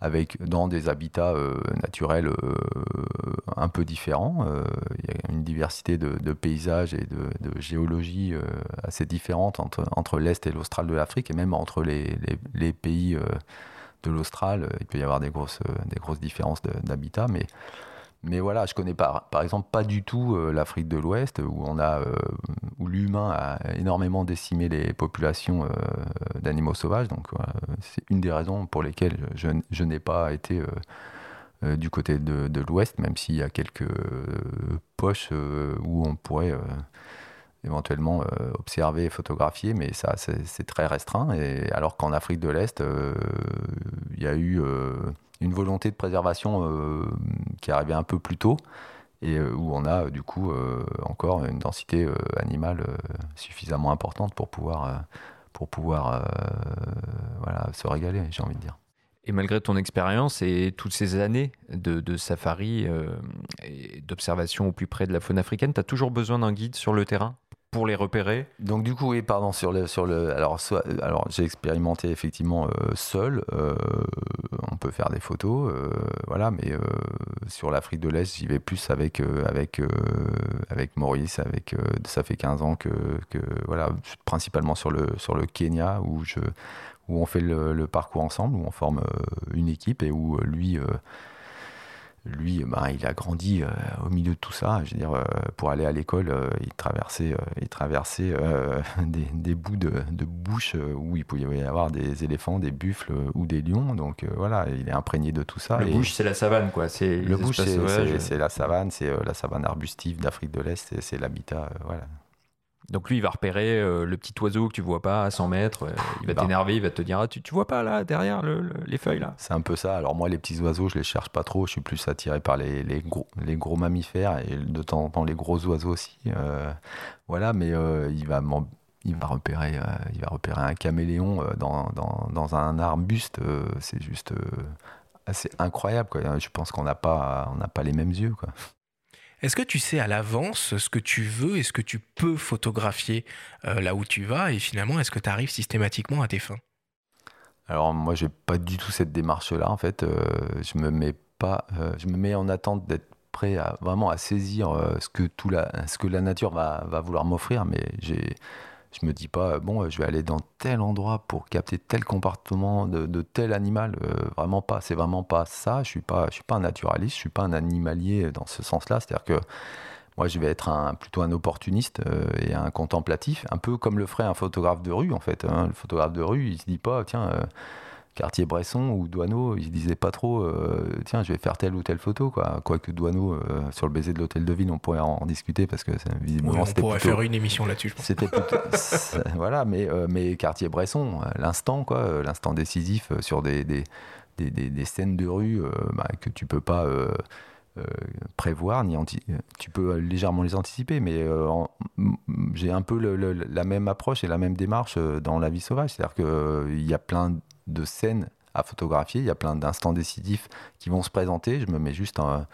avec, dans des habitats euh, naturels euh, un peu différents. Euh, il y a une diversité de, de paysages et de, de géologie euh, assez différente entre, entre l'Est et l'Austral de l'Afrique, et même entre les, les, les pays euh, de l'Austral. Il peut y avoir des grosses, des grosses différences de, d'habitat, mais... Mais voilà, je connais pas, par exemple pas du tout euh, l'Afrique de l'Ouest, où on a, euh, où l'humain a énormément décimé les populations euh, d'animaux sauvages. Donc euh, c'est une des raisons pour lesquelles je, je n'ai pas été euh, euh, du côté de, de l'Ouest, même s'il y a quelques euh, poches euh, où on pourrait euh, éventuellement euh, observer et photographier, mais ça c'est, c'est très restreint. Et alors qu'en Afrique de l'Est, il euh, y a eu euh, une volonté de préservation euh, qui arrivait un peu plus tôt, et euh, où on a euh, du coup euh, encore une densité euh, animale euh, suffisamment importante pour pouvoir, euh, pour pouvoir euh, voilà, se régaler, j'ai envie de dire. Et malgré ton expérience et toutes ces années de, de safari euh, et d'observation au plus près de la faune africaine, tu as toujours besoin d'un guide sur le terrain ? pour les repérer. Donc du coup, oui, pardon, sur le, sur le, alors, soit, alors j'ai expérimenté effectivement euh, seul, euh, on peut faire des photos, euh, voilà, mais euh, sur l'Afrique de l'Est, j'y vais plus avec, euh, avec, euh, avec Maurice, avec, euh, ça fait quinze ans que, que voilà, principalement sur le, sur le Kenya, où, je, où on fait le, le parcours ensemble, où on forme euh, une équipe et où lui... Euh, Lui, bah, il a grandi euh, au milieu de tout ça. Je veux dire, euh, pour aller à l'école, euh, il traversait, euh, il traversait euh, des, des bouts de, de bouche où il pouvait y avoir des éléphants, des buffles euh, ou des lions. Donc euh, voilà, il est imprégné de tout ça. Le et bouche, c'est la savane, quoi. C'est le bouche, c'est, c'est, c'est la savane, c'est euh, la savane arbustive d'Afrique de l'Est, c'est, c'est l'habitat, euh, voilà. Donc lui, il va repérer euh, le petit oiseau que tu vois pas à cent mètres, euh, il va bah, t'énerver, il va te dire ah, « tu, tu vois pas là, derrière le, le, les feuilles là ?» C'est un peu ça. Alors moi, les petits oiseaux, je les cherche pas trop, je suis plus attiré par les, les, gros, les gros mammifères et de temps en temps les gros oiseaux aussi. Euh, voilà, mais euh, il va m'en... Il va, repérer, euh, il va repérer un caméléon euh, dans, dans, dans un arbuste, euh, c'est juste euh, assez incroyable, quoi. Je pense qu'on n'a pas, on n'a pas les mêmes yeux, quoi. Est-ce que tu sais à l'avance ce que tu veux et ce que tu peux photographier euh, là où tu vas et finalement, est-ce que tu arrives systématiquement à tes fins ? Alors moi, j'ai pas du tout cette démarche-là. En fait, euh, je me mets pas, euh, je me mets en attente d'être prêt à vraiment à saisir euh, ce que tout la, ce que la nature va, va vouloir m'offrir, mais j'ai Je me dis pas, bon, je vais aller dans tel endroit pour capter tel comportement de, de tel animal. Euh, vraiment pas, c'est vraiment pas ça. Je suis pas, je suis pas un naturaliste, je suis pas un animalier dans ce sens-là. C'est-à-dire que moi, je vais être un, plutôt un opportuniste euh, et un contemplatif, un peu comme le ferait un photographe de rue, en fait. Hein. Le photographe de rue, il se dit pas, tiens, euh, Cartier-Bresson ou Douaneau, ils se disaient pas trop, euh, tiens, je vais faire telle ou telle photo, quoi. Quoique Douaneau, euh, sur le baiser de l'hôtel de ville, on pourrait en discuter parce que visiblement oui, on c'était pourrait plutôt, faire une émission là-dessus, je pense. C'était plutôt, voilà, mais euh, mais Cartier-Bresson, l'instant, quoi, l'instant décisif sur des des des, des, des scènes de rue euh, bah, que tu peux pas euh, euh, prévoir ni anti- tu peux légèrement les anticiper, mais euh, en, j'ai un peu le, le, la même approche et la même démarche dans la vie sauvage, c'est-à-dire que il y a plein de scènes à photographier, il y a plein d'instants décisifs qui vont se présenter, je me mets juste en,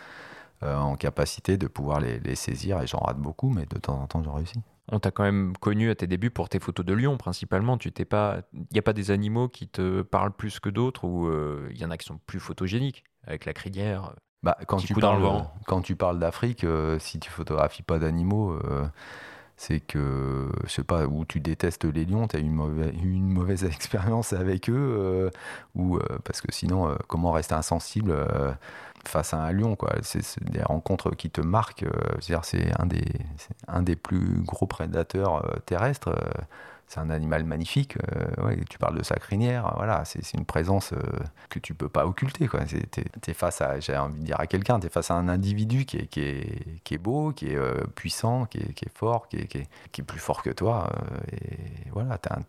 en capacité de pouvoir les, les saisir et j'en rate beaucoup, mais de temps en temps j'en réussis. On t'a quand même connu à tes débuts pour tes photos de lions principalement, tu t'es pas, il y a pas des animaux qui te parlent plus que d'autres ou euh, il y en a qui sont plus photogéniques avec la crinière. Bah, quand, tu parles, quand tu parles d'Afrique, euh, si tu photographies pas d'animaux, euh, c'est que, je sais pas, ou tu détestes les lions, tu as eu une mauvaise, une mauvaise expérience avec eux, euh, ou, euh, parce que sinon, euh, comment rester insensible euh, face à un lion, quoi. C'est, c'est des rencontres qui te marquent, euh, je veux dire, c'est un des, c'est un des plus gros prédateurs euh, terrestres, euh, c'est un animal magnifique, euh, ouais, tu parles de sa crinière, voilà, c'est, c'est une présence euh, que tu peux pas occulter, quoi. C'est, t'es, t'es face à, j'ai envie de dire à quelqu'un, t'es face à un individu qui est, qui est, qui est beau, qui est euh, puissant, qui est, qui est fort, qui est, qui est, qui est plus fort que toi, euh, et voilà, t'as un,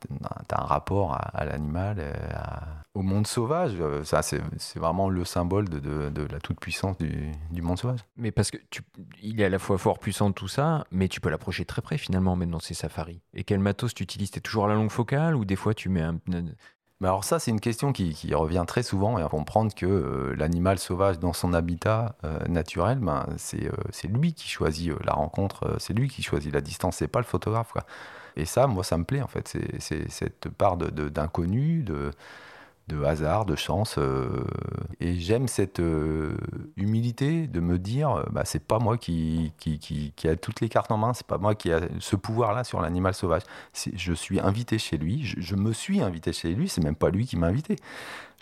t'as un rapport à, à l'animal, à, au monde sauvage, euh, ça c'est, c'est vraiment le symbole de, de, de la toute-puissance du, du monde sauvage. Mais parce que tu, il est à la fois fort, puissant, tout ça, mais tu peux l'approcher très près finalement, même dans ses safaris. Et quel matos tu utilises ? T'es toujours à la longue focale ou des fois tu mets un... Mais alors ça, c'est une question qui, qui revient très souvent et à comprendre que euh, l'animal sauvage dans son habitat euh, naturel, ben, c'est, euh, c'est lui qui choisit euh, la rencontre, euh, c'est lui qui choisit la distance, c'est pas le photographe, quoi. Et ça, moi, ça me plaît en fait, c'est, c'est cette part de, de, d'inconnu, de, de hasard, de chance. Euh, et j'aime cette euh, humilité de me dire, bah, c'est pas moi qui, qui, qui, qui a toutes les cartes en main, c'est pas moi qui a ce pouvoir-là sur l'animal sauvage. C'est, je suis invité chez lui, je, je me suis invité chez lui, c'est même pas lui qui m'a invité.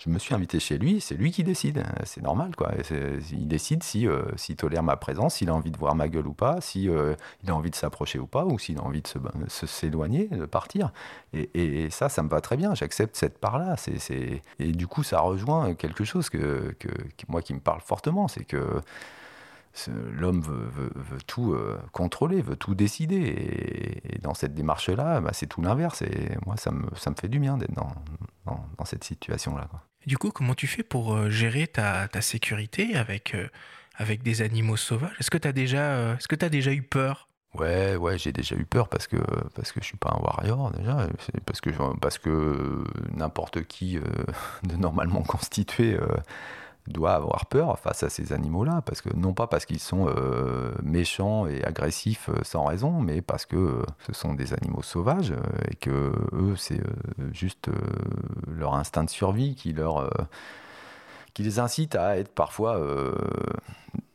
Je me suis invité chez lui, c'est lui qui décide, c'est normal, quoi. C'est, il décide si, euh, s'il tolère ma présence, s'il a envie de voir ma gueule ou pas, s'il si, euh, il a envie de s'approcher ou pas, ou s'il a envie de se, se, s'éloigner, de partir. Et, et, et ça, ça me va très bien, j'accepte cette part-là. C'est, c'est... Et du coup, ça rejoint quelque chose que, que, que moi qui me parle fortement, c'est que l'homme veut, veut, veut tout euh, contrôler, veut tout décider. Et, et dans cette démarche-là, bah, c'est tout l'inverse. Et moi, ça me, ça me fait du bien d'être dans, dans, dans cette situation-là, quoi. Du coup, comment tu fais pour euh, gérer ta, ta sécurité avec, euh, avec des animaux sauvages ? Est-ce que tu as déjà, euh, est-ce que tu as déjà eu peur ? Ouais, ouais, j'ai déjà eu peur parce que parce que je suis pas un warrior déjà, parce que parce que n'importe qui euh, de normalement constitué euh, doit avoir peur face à ces animaux-là, parce que non pas parce qu'ils sont euh, méchants et agressifs euh, sans raison, mais parce que euh, ce sont des animaux sauvages euh, et que eux c'est euh, juste euh, leur instinct de survie qui leur euh, qui les incite à être parfois euh,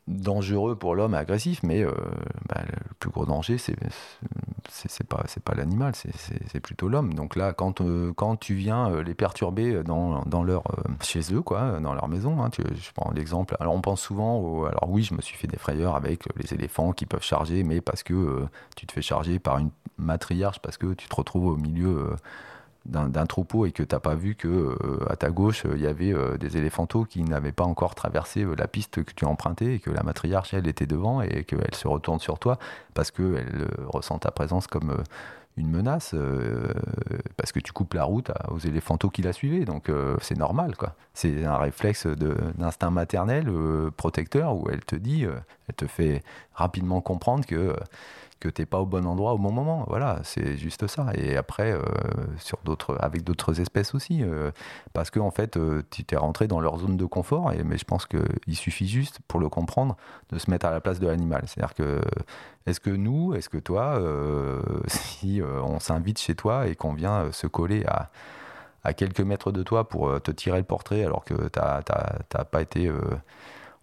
dangereux pour l'homme et agressif, mais euh, bah, le plus gros danger c'est c'est, c'est pas c'est pas l'animal, c'est c'est, c'est plutôt l'homme. Donc là, quand euh, quand tu viens euh, les perturber dans dans leur euh, chez eux quoi, dans leur maison, hein, tu, je prends l'exemple. Alors on pense souvent au, alors oui, je me suis fait des frayeurs avec les éléphants qui peuvent charger, mais parce que euh, tu te fais charger par une matriarche, parce que tu te retrouves au milieu euh, D'un, d'un troupeau et que t'as pas vu que euh, à ta gauche il euh, y avait euh, des éléphanteaux qui n'avaient pas encore traversé euh, la piste que tu empruntais et que la matriarche elle était devant et qu'elle se retourne sur toi parce qu'elle euh, ressent ta présence comme euh, une menace euh, parce que tu coupes la route à, aux éléphanteaux qui la suivaient, donc euh, c'est normal quoi. C'est un réflexe de, d'instinct maternel euh, protecteur où elle te dit euh, elle te fait rapidement comprendre que euh, que t'es pas au bon endroit au bon moment, voilà, c'est juste ça. Et après, euh, sur d'autres, avec d'autres espèces aussi, euh, parce que en fait, euh, tu t'es rentré dans leur zone de confort. Et mais je pense que il suffit juste pour le comprendre de se mettre à la place de l'animal. C'est-à-dire que est-ce que nous, est-ce que toi, euh, si euh, on s'invite chez toi et qu'on vient se coller à à quelques mètres de toi pour te tirer le portrait, alors que t'as t'as t'as pas été euh,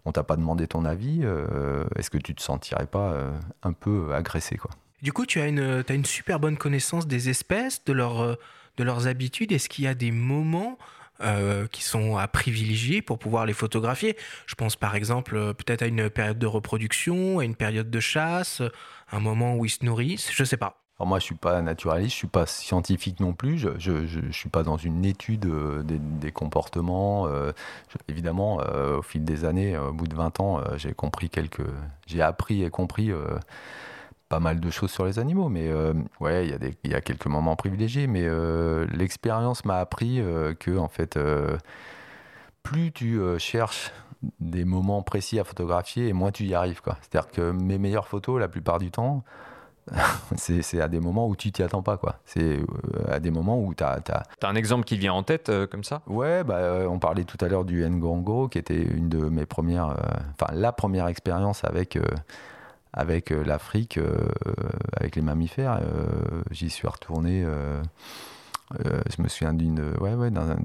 on t'a pas demandé ton avis, euh, est-ce que tu te sentirais pas euh, un peu agressé quoi? Du coup, tu as une, t'as une super bonne connaissance des espèces, de, leur, de leurs habitudes. Est-ce qu'il y a des moments euh, qui sont à privilégier pour pouvoir les photographier? Je pense par exemple peut-être à une période de reproduction, à une période de chasse, un moment où ils se nourrissent, je sais pas. Alors moi, je suis pas naturaliste, je suis pas scientifique non plus. Je je, je suis pas dans une étude euh, des, des comportements. Euh, je, évidemment, euh, au fil des années, euh, au bout de vingt ans, euh, j'ai compris quelques, j'ai appris et compris euh, pas mal de choses sur les animaux. Mais euh, ouais, il y a des, il y a quelques moments privilégiés. Mais euh, l'expérience m'a appris euh, que en fait, euh, plus tu euh, cherches des moments précis à photographier, et moins tu y arrives quoi. C'est-à-dire que mes meilleures photos, la plupart du temps. c'est, c'est à des moments où tu t'y attends pas quoi. C'est à des moments où t'as t'as t'as un exemple qui vient en tête euh, comme ça? Ouais, bah euh, on parlait tout à l'heure du Ngorongoro qui était une de mes premières, enfin euh, la première expérience avec euh, avec euh, l'Afrique, euh, avec les mammifères. Euh, j'y suis retourné. Euh, euh, je me souviens d'une ouais ouais d'un,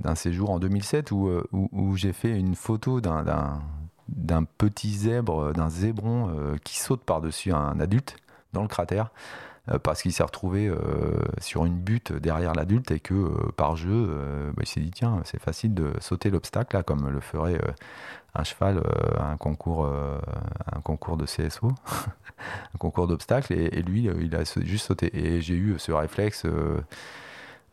d'un séjour en deux mille sept où, où où j'ai fait une photo d'un d'un d'un petit zèbre, d'un zébron euh, qui saute par-dessus un adulte dans le cratère, euh, parce qu'il s'est retrouvé euh, sur une butte derrière l'adulte et que euh, par jeu, euh, bah, il s'est dit tiens, c'est facile de sauter l'obstacle là, comme le ferait euh, un cheval euh, à un concours, euh, un concours de C S O, un concours d'obstacles, et, et lui, il a juste sauté. Et j'ai eu ce réflexe euh,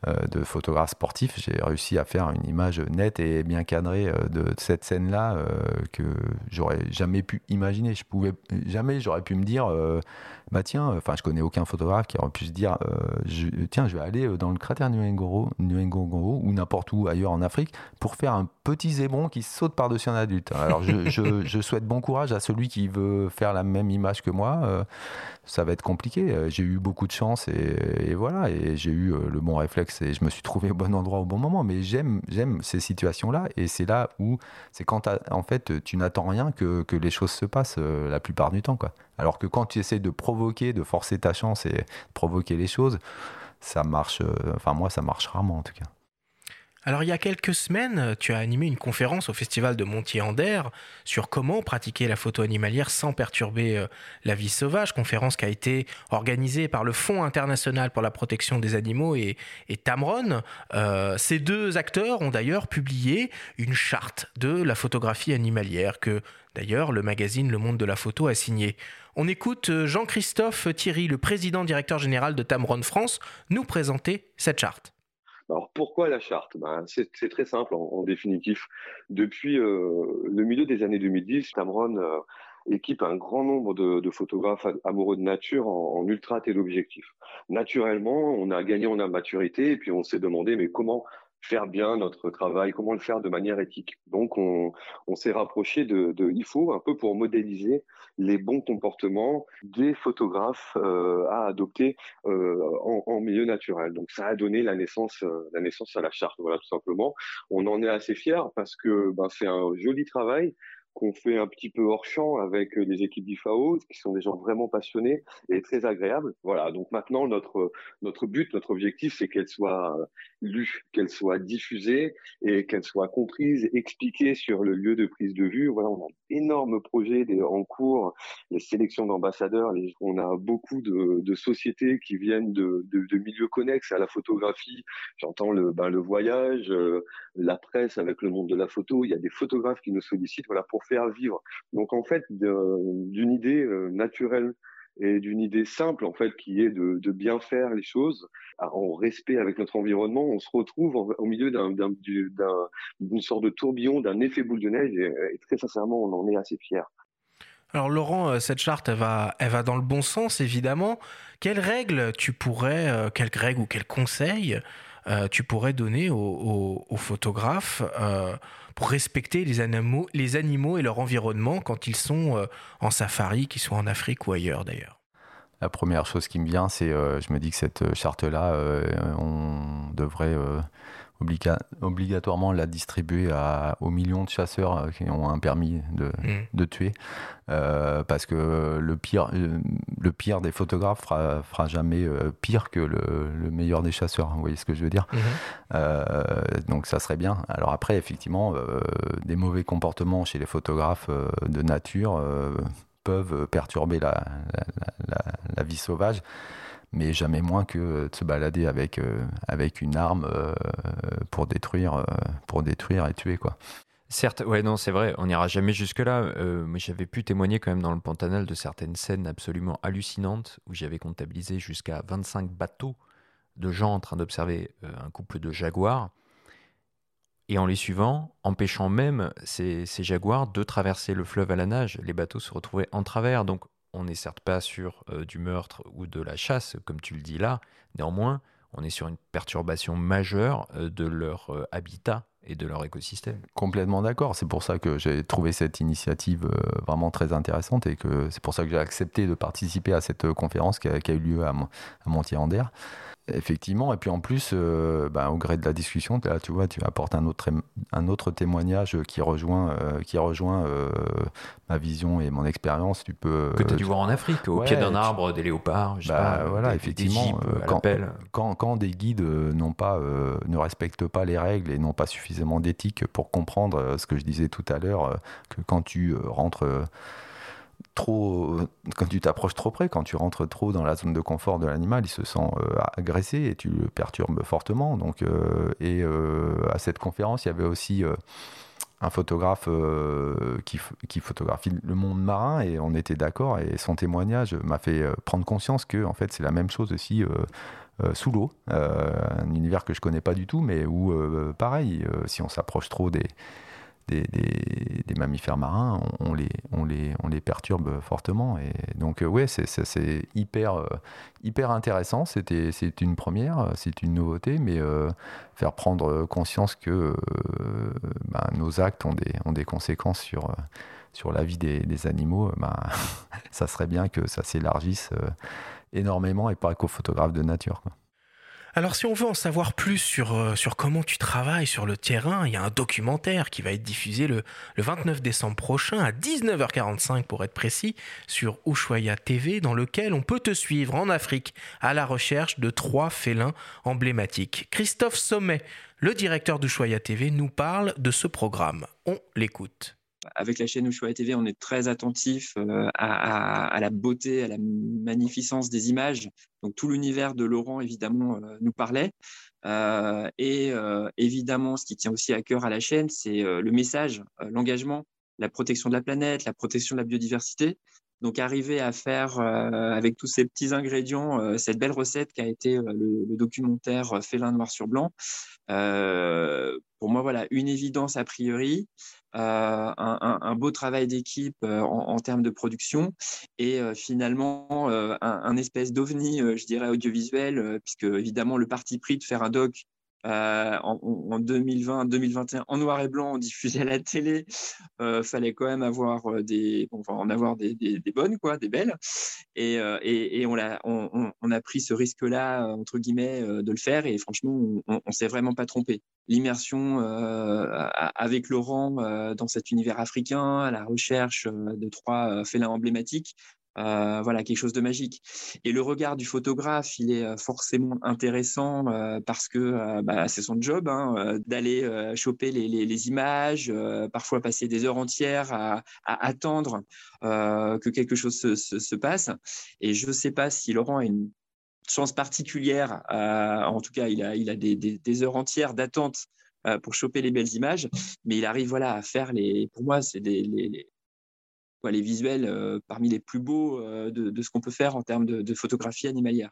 euh, de photographe sportif, j'ai réussi à faire une image nette et bien cadrée euh, de cette scène-là euh, que j'aurais jamais pu imaginer. Je pouvais jamais, j'aurais pu me dire. Euh, Bah tiens, enfin euh, je connais aucun photographe qui aurait pu se dire euh, je, tiens je vais aller dans le cratère du Ngorongoro ou n'importe où ailleurs en Afrique pour faire un petit zébron qui saute par-dessus un adulte. Alors je, je, je souhaite bon courage à celui qui veut faire la même image que moi, euh, ça va être compliqué. J'ai eu beaucoup de chance et, et voilà, et j'ai eu le bon réflexe et je me suis trouvé au bon endroit au bon moment, mais j'aime, j'aime ces situations-là et c'est là où, c'est quand en fait tu n'attends rien que, que les choses se passent euh, la plupart du temps quoi. Alors que quand tu essaies de provoquer, de forcer ta chance et de provoquer les choses, ça marche, euh, enfin moi ça marche rarement en tout cas. Alors il y a quelques semaines, tu as animé une conférence au festival de Montier-Ander sur comment pratiquer la photo animalière sans perturber euh, la vie sauvage, conférence qui a été organisée par le Fonds international pour la protection des animaux et, et Tamron. Euh, ces deux acteurs ont d'ailleurs publié une charte de la photographie animalière que d'ailleurs le magazine Le Monde de la Photo a signée. On écoute Jean-Christophe Thierry, le président directeur général de Tamron France, nous présenter cette charte. Alors pourquoi la charte? Ben, c'est, c'est très simple en, en définitif. Depuis euh, le milieu des années deux mille dix, Tamron euh, équipe un grand nombre de, de photographes amoureux de nature en, en ultra téléobjectifs. Naturellement, on a gagné en maturité et puis on s'est demandé mais comment faire bien notre travail, comment le faire de manière éthique. Donc, on, on s'est rapproché de, de I F O un peu pour modéliser les bons comportements des photographes euh, à adopter euh, en, en milieu naturel. Donc, ça a donné la naissance, euh, la naissance à la charte, voilà, tout simplement. On en est assez fiers parce que ben, c'est un joli travail qu'on fait un petit peu hors champ avec les équipes d'I F A O, qui sont des gens vraiment passionnés et très agréables. Voilà, donc maintenant, notre, notre but, notre objectif, c'est qu'elle soit lue, qu'elle soit diffusée et qu'elle soit comprise, expliquée sur le lieu de prise de vue. Voilà, on a d'énormes projets en cours, les sélections d'ambassadeurs, les, on a beaucoup de, de sociétés qui viennent de, de, de milieux connexes à la photographie. J'entends le, ben, le voyage, euh, la presse avec le monde de la photo, il y a des photographes qui nous sollicitent, voilà, pour faire vivre. Donc en fait, d'une idée naturelle et d'une idée simple, en fait, qui est de, de bien faire les choses en respect avec notre environnement, on se retrouve en, au milieu d'un, d'un, d'un, d'une sorte de tourbillon, d'un effet boule de neige, et, et très sincèrement, on en est assez fiers. Alors Laurent, cette charte, elle va, elle va dans le bon sens, évidemment. Quelles règles tu pourrais, quelles règles ou quels conseils euh, tu pourrais donner aux, aux, aux photographes euh, pour respecter les animaux, les animaux et leur environnement quand ils sont euh, en safari, qu'ils soient en Afrique ou ailleurs d'ailleurs? La première chose qui me vient, c'est euh, je me dis que cette charte-là, euh, on devrait... Euh Obliga- obligatoirement la distribuer à, aux millions de chasseurs qui ont un permis de, mmh. de tuer euh, parce que le pire, le pire des photographes fera, fera jamais pire que le, le meilleur des chasseurs, vous voyez ce que je veux dire. mmh. euh, donc ça serait bien. Alors après, effectivement, euh, des mauvais comportements chez les photographes euh, de nature euh, peuvent perturber la, la, la, la vie sauvage, mais jamais moins que de se balader avec, euh, avec une arme euh, pour, détruire, euh, pour détruire et tuer, quoi. Certes, ouais, non, c'est vrai, on n'ira jamais jusque-là, euh, mais j'avais pu témoigner quand même dans le Pantanal de certaines scènes absolument hallucinantes où j'avais comptabilisé jusqu'à vingt-cinq bateaux de gens en train d'observer euh, un couple de jaguars, et en les suivant, empêchant même ces, ces jaguars de traverser le fleuve à la nage. Les bateaux se retrouvaient en travers, donc on n'est certes pas sur euh, du meurtre ou de la chasse, comme tu le dis là. Néanmoins, on est sur une perturbation majeure euh, de leur euh, habitat et de leur écosystème. Complètement d'accord. C'est pour ça que j'ai trouvé cette initiative euh, vraiment très intéressante, et que c'est pour ça que j'ai accepté de participer à cette euh, conférence qui a, qui a eu lieu à, à Montier-Ander. Effectivement. Et puis en plus, euh, bah, au gré de la discussion, là, tu vois, tu apportes un autre, un autre témoignage qui rejoint, euh, qui rejoint euh, ma vision et mon expérience. Tu peux, que tu as dû euh, voir en Afrique, au ouais, pied d'un arbre, des léopards, je sais bah, pas, voilà, des, effectivement, des jeeps, euh, quand, quand, quand des guides n'ont pas, euh, ne respectent pas les règles et n'ont pas suffisamment d'éthique pour comprendre ce que je disais tout à l'heure, que quand tu rentres... Euh, Trop, quand tu t'approches trop près, quand tu rentres trop dans la zone de confort de l'animal, il se sent euh, agressé et tu le perturbes fortement. Donc, euh, et euh, à cette conférence, il y avait aussi euh, un photographe euh, qui, qui photographie le monde marin, et on était d'accord, et son témoignage m'a fait prendre conscience que en fait, c'est la même chose aussi euh, euh, sous l'eau, euh, un univers que je connais pas du tout, mais où euh, pareil, euh, si on s'approche trop des... Des, des, des mammifères marins, on, on, les, on, les, on les perturbe fortement. Et donc, euh, ouais, c'est, c'est, c'est hyper, euh, hyper intéressant. C'était, c'est une première, c'est une nouveauté, mais euh, faire prendre conscience que euh, bah, nos actes ont des, ont des conséquences sur, euh, sur la vie des, des animaux, bah, ça serait bien que ça s'élargisse euh, énormément, et pas qu'aux photographes de nature, quoi. Alors si on veut en savoir plus sur, sur comment tu travailles sur le terrain, il y a un documentaire qui va être diffusé le, le vingt-neuf décembre prochain à dix-neuf heures quarante-cinq pour être précis, sur Ushuaïa T V, dans lequel on peut te suivre en Afrique à la recherche de trois félins emblématiques. Christophe Sommet, le directeur d'Ushuaïa T V, nous parle de ce programme. On l'écoute. Avec la chaîne Ushuaïa T V, on est très attentif euh, à, à, à la beauté, à la magnificence des images. Donc tout l'univers de Laurent, évidemment, euh, nous parlait. Euh, et euh, évidemment, ce qui tient aussi à cœur à la chaîne, c'est euh, le message, euh, l'engagement, la protection de la planète, la protection de la biodiversité. Donc arriver à faire, euh, avec tous ces petits ingrédients, euh, cette belle recette qu'a été euh, le, le documentaire Félin noir sur blanc, euh, pour moi, voilà, une évidence a priori. Euh, un, un beau travail d'équipe euh, en, en termes de production, et euh, finalement euh, un, un espèce d'ovni, euh, je dirais, audiovisuel, euh, puisque évidemment le parti pris de faire un doc Euh, en, en deux mille vingt, deux mille vingt et un, en noir et blanc, on diffusait à la télé. Euh, fallait quand même avoir des, bon, enfin, en avoir des, des, des bonnes, quoi, des belles. Et, euh, et, et on, a, on, on a pris ce risque-là, entre guillemets, euh, de le faire. Et franchement, on ne s'est vraiment pas trompé. L'immersion euh, avec Laurent euh, dans cet univers africain, à la recherche de trois félins emblématiques, Euh, voilà, quelque chose de magique. Et le regard du photographe, il est forcément intéressant euh, parce que euh, bah, c'est son job, hein, euh, d'aller euh, choper les, les, les images, euh, parfois passer des heures entières à, à attendre euh, que quelque chose se, se, se passe. Et je ne sais pas si Laurent a une chance particulière, euh, en tout cas, il a, il a des, des, des heures entières d'attente euh, pour choper les belles images, mais il arrive, voilà, à faire les. Pour moi, c'est des. Les, les, Quoi, les visuels euh, parmi les plus beaux euh, de, de ce qu'on peut faire en termes de, de photographie animalière.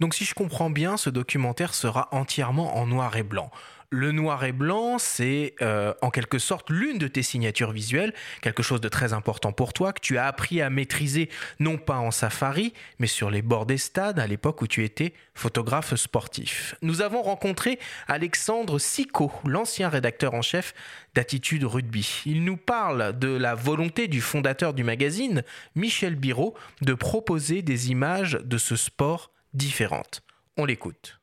Donc si je comprends bien, ce documentaire sera entièrement en noir et blanc. Le noir et blanc, c'est euh, en quelque sorte l'une de tes signatures visuelles, quelque chose de très important pour toi, que tu as appris à maîtriser, non pas en safari, mais sur les bords des stades, à l'époque où tu étais photographe sportif. Nous avons rencontré Alexandre Sicot, l'ancien rédacteur en chef d'Attitude Rugby. Il nous parle de la volonté du fondateur du magazine, Michel Biraud, de proposer des images de ce sport différentes. On l'écoute.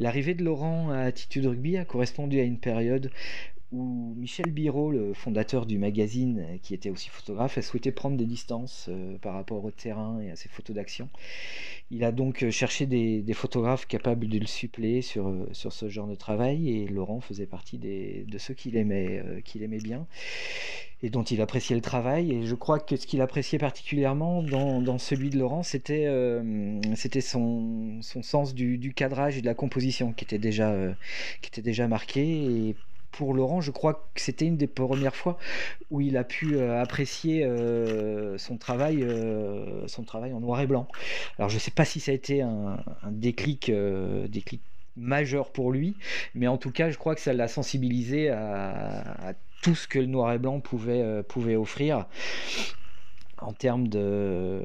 L'arrivée de Laurent à Attitude Rugby a correspondu à une période où Michel Biraud, le fondateur du magazine, qui était aussi photographe, a souhaité prendre des distances euh, par rapport au terrain et à ses photos d'action. Il a donc cherché des, des photographes capables de le suppléer sur, sur ce genre de travail, et Laurent faisait partie des, de ceux qu'il aimait, euh, qu'il aimait bien et dont il appréciait le travail. Et je crois que ce qu'il appréciait particulièrement dans, dans celui de Laurent, c'était, euh, c'était son, son sens du, du cadrage et de la composition qui était déjà, euh, qui était déjà marqué. Et pour Laurent, je crois que c'était une des premières fois où il a pu euh, apprécier euh, son travail, euh, son travail en noir et blanc. Alors, je ne sais pas si ça a été un, un déclic, euh, déclic majeur pour lui, mais en tout cas, je crois que ça l'a sensibilisé à, à tout ce que le noir et blanc pouvait, euh, pouvait offrir en termes de,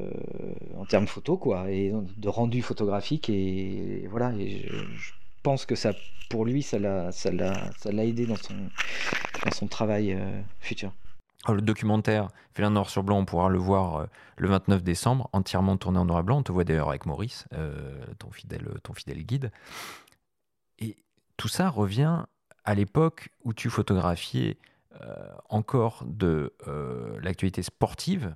en termes photo, quoi, et de rendu photographique. Et, et voilà. Et je, je, Je pense que ça, pour lui, ça l'a, ça l'a, ça l'a aidé dans son, dans son travail euh, futur. Alors, le documentaire Félin noir sur blanc, on pourra le voir euh, le vingt-neuf décembre, entièrement tourné en noir et blanc. On te voit d'ailleurs avec Maurice, euh, ton fidèle, ton fidèle guide. Et tout ça revient à l'époque où tu photographiais euh, encore de euh, l'actualité sportive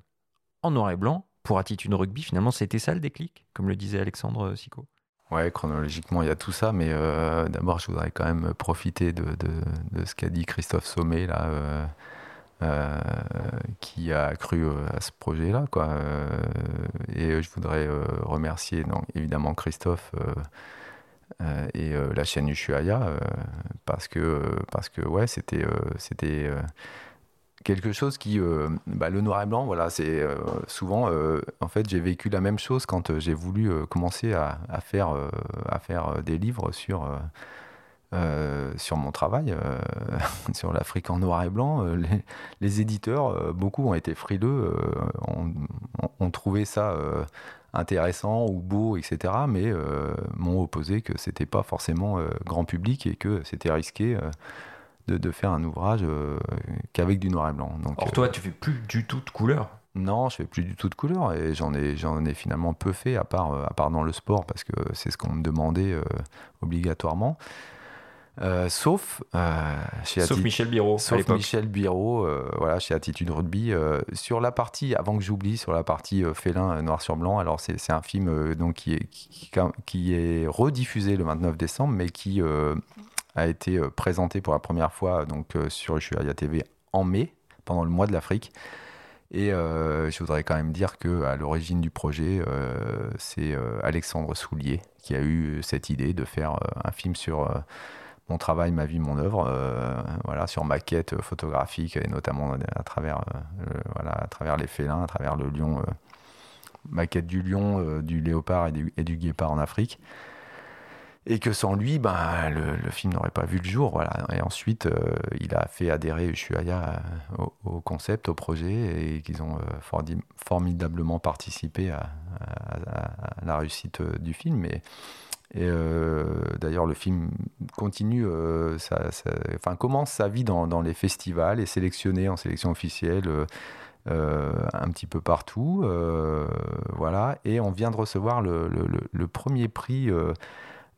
en noir et blanc pour Attitude Rugby. Finalement, c'était ça le déclic, comme le disait Alexandre Sicot. Ouais, chronologiquement, il y a tout ça, mais euh, d'abord, je voudrais quand même profiter de, de, de ce qu'a dit Christophe Sommet, là, euh, euh, qui a cru à ce projet-là, quoi. Euh, et je voudrais euh, remercier, donc, évidemment, Christophe euh, euh, et euh, la chaîne Ushuaïa, euh, parce que, euh, parce que, ouais, c'était... Euh, c'était euh, quelque chose qui euh, bah, le noir et blanc, voilà, c'est euh, souvent euh, en fait j'ai vécu la même chose quand euh, j'ai voulu euh, commencer à, à faire euh, à faire euh, des livres sur euh, euh, sur mon travail euh, sur l'Afrique en noir et blanc. euh, les, les éditeurs euh, beaucoup ont été frileux, euh, ont, ont trouvé ça euh, intéressant ou beau, etc., mais euh, m'ont opposé que c'était pas forcément euh, grand public et que c'était risqué euh, De, de faire un ouvrage euh, qu'avec du noir et blanc. Donc, Or toi, euh, tu fais plus du tout de couleur. Non, je fais plus du tout de couleur, et j'en ai, j'en ai finalement peu fait, à part, à part dans le sport, parce que c'est ce qu'on me demandait euh, obligatoirement. Euh, sauf euh, chez sauf Atti- Michel Biraud. Sauf Michel Biraud, euh, voilà, chez Attitude Rugby. Euh, sur la partie, avant que j'oublie, sur la partie euh, félin euh, noir sur blanc, alors c'est, c'est un film euh, donc, qui, est, qui, qui est rediffusé le vingt-neuf décembre, mais qui... Euh, a été présenté pour la première fois donc, euh, sur Ushuaïa T V en mai, pendant le mois de l'Afrique. Et euh, je voudrais quand même dire qu'à l'origine du projet, euh, c'est euh, Alexandre Soulier qui a eu cette idée de faire euh, un film sur euh, mon travail, ma vie, mon œuvre, euh, voilà, sur ma quête photographique, et notamment à travers, euh, le, voilà, à travers les félins, à travers le lion, euh, ma quête du lion, euh, du léopard et du, et du guépard en Afrique. Et que sans lui, ben, le, le film n'aurait pas vu le jour. Voilà. Et ensuite, euh, il a fait adhérer Ushuaïa euh, au, au concept, au projet, et qu'ils ont euh, fordi- formidablement participé à, à, à la réussite euh, du film. Et, Et euh, d'ailleurs, le film continue, euh, ça, ça, enfin, commence sa vie dans, dans les festivals, est sélectionné en sélection officielle euh, euh, un petit peu partout. Euh, voilà. Et on vient de recevoir le, le, le premier prix, euh,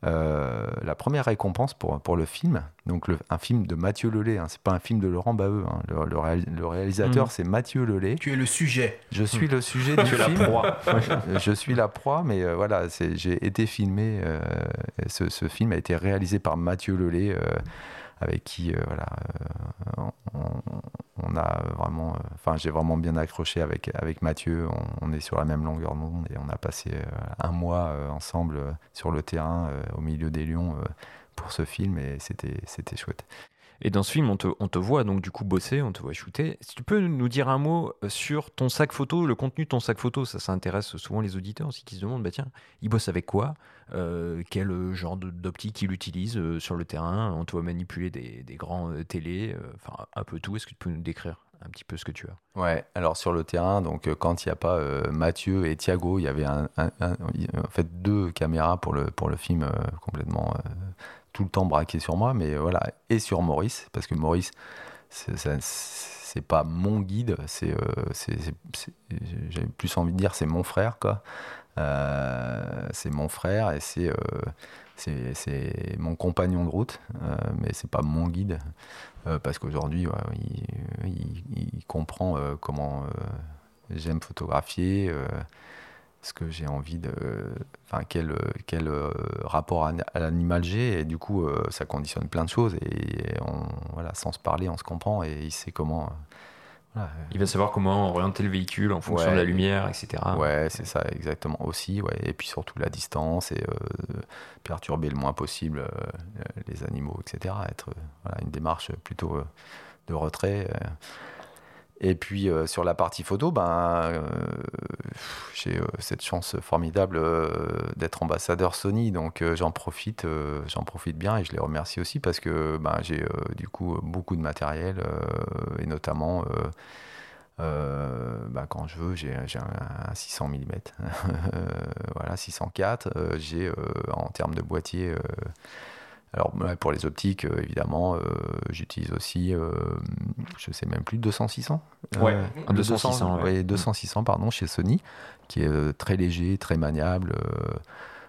euh, la première récompense pour, pour le film. Donc, le, un film de Mathieu Lelay, hein, ce n'est pas un film de Laurent Baheux. Hein. Le, le, réal, le réalisateur, mmh. c'est Mathieu Lelay. Tu es le sujet. Je suis mmh. le sujet du film. Proie. Je suis la proie, mais euh, voilà, c'est, j'ai été filmé. Euh, ce, ce film a été réalisé par Mathieu Lelay, euh, avec qui euh, voilà, euh, on, on a vraiment, enfin, euh, j'ai vraiment bien accroché avec, avec Mathieu. On, on est sur la même longueur d'onde et on a passé euh, un mois euh, ensemble euh, sur le terrain, euh, au milieu des lions. Euh, pour ce film, et c'était, c'était chouette. Et dans ce film, on te, on te voit donc du coup bosser, on te voit shooter. Si tu peux nous dire un mot sur ton sac photo, le contenu de ton sac photo, ça, ça intéresse souvent les auditeurs aussi, qui se demandent, bah tiens, il bosse avec quoi, euh, quel genre d'optique il utilise euh, sur le terrain, on te voit manipuler des, des grands euh, télés, euh, enfin un peu tout. Est-ce que tu peux nous décrire un petit peu ce que tu as? Ouais, alors sur le terrain, donc, quand il n'y a pas euh, Mathieu et Thiago, il y avait un, un, un, en fait deux caméras pour le, pour le film, euh, complètement euh, tout le temps braqué sur moi, mais voilà, et sur Maurice, parce que Maurice, c'est, ça, c'est pas mon guide, c'est, euh, c'est, c'est, c'est, j'ai plus envie de dire c'est mon frère, quoi. Euh, c'est mon frère et c'est, euh, c'est, c'est mon compagnon de route, euh, mais c'est pas mon guide. Euh, parce qu'aujourd'hui, ouais, il, il, il comprend euh, comment euh, j'aime photographier, euh, ce que j'ai envie de... Enfin, euh, quel, quel euh, rapport à, à l'animal j'ai, et du coup, euh, ça conditionne plein de choses. Et, et on, voilà, sans se parler, on se comprend, et il sait comment... Euh, voilà, euh, il va savoir comment orienter le véhicule en fonction ouais, de la lumière, et cetera. Ouais, c'est ouais. ça, exactement, aussi. Ouais. Et puis surtout la distance, et euh, perturber le moins possible euh, les animaux, et cetera. Être... Euh, Voilà, une démarche plutôt de retrait. Et puis euh, sur la partie photo, ben, euh, j'ai euh, cette chance formidable euh, d'être ambassadeur Sony, donc euh, j'en profite, euh, j'en profite bien, et je les remercie aussi parce que ben, j'ai euh, du coup beaucoup de matériel, euh, et notamment euh, euh, ben, quand je veux, j'ai, j'ai un, un six cents millimètres, voilà, six cent quatre, euh, j'ai euh, en termes de boîtier... Euh, Alors pour les optiques, évidemment, euh, j'utilise aussi, euh, je ne sais même plus, deux cents six cents. Ouais, euh, deux cents six cents. Ouais. deux cents six cents, pardon, chez Sony, qui est euh, très léger, très maniable. Euh,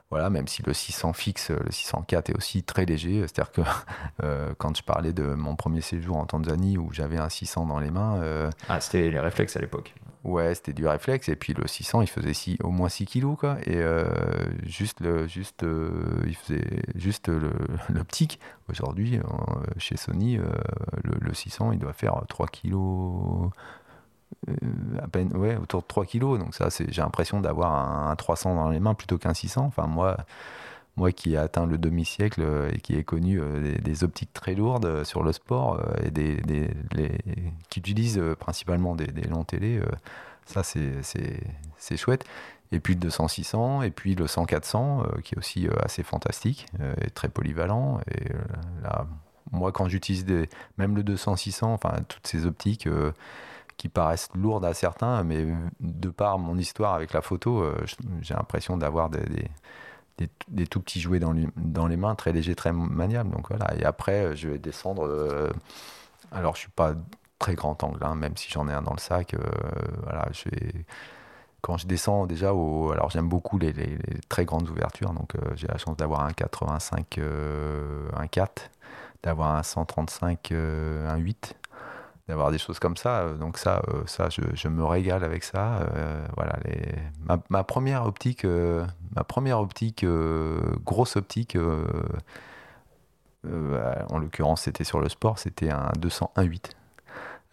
voilà, même si le six cents fixe, le six cent quatre est aussi très léger. C'est-à-dire que euh, quand je parlais de mon premier séjour en Tanzanie où j'avais un six cents dans les mains. Euh, ah, c'était les réflexes à l'époque. Ouais, c'était du réflexe, et puis le six cents, il faisait six, au moins six kilos, quoi, et euh, juste, le, juste, euh, il faisait juste le, l'optique. Aujourd'hui, euh, chez Sony, euh, le, le six cents, il doit faire trois kilos, euh, à peine, ouais, autour de trois kilos, donc ça, c'est, j'ai l'impression d'avoir un, un trois cents dans les mains plutôt qu'un six cents, enfin, moi... Moi qui ai atteint le demi-siècle et qui ai connu des, des optiques très lourdes sur le sport et des, des, les, qui utilisent principalement des, des longs télés, ça c'est, c'est, c'est chouette. Et puis le deux cents six cents, et puis le cent quatre cents qui est aussi assez fantastique et très polyvalent. Et là, moi quand j'utilise des, même le deux cents six cents, enfin toutes ces optiques qui paraissent lourdes à certains, mais de par mon histoire avec la photo, j'ai l'impression d'avoir des... des Des, des tout petits jouets dans, dans les mains, très légers, très maniables. Donc voilà. Et après, je vais descendre. Euh, alors, je ne suis pas très grand angle, hein, même si j'en ai un dans le sac. Euh, voilà, je vais, quand je descends déjà, au, alors j'aime beaucoup les, les, les très grandes ouvertures. Donc euh, j'ai la chance d'avoir un quatre-vingt-cinq, euh, un quatre, d'avoir un cent trente-cinq, euh, un huit, d'avoir des choses comme ça. Donc ça, euh, ça je, je me régale avec ça. Euh, voilà, les... ma, ma première optique, euh, ma première optique euh, grosse optique, euh, euh, en l'occurrence c'était sur le sport, c'était un deux cents un virgule huit.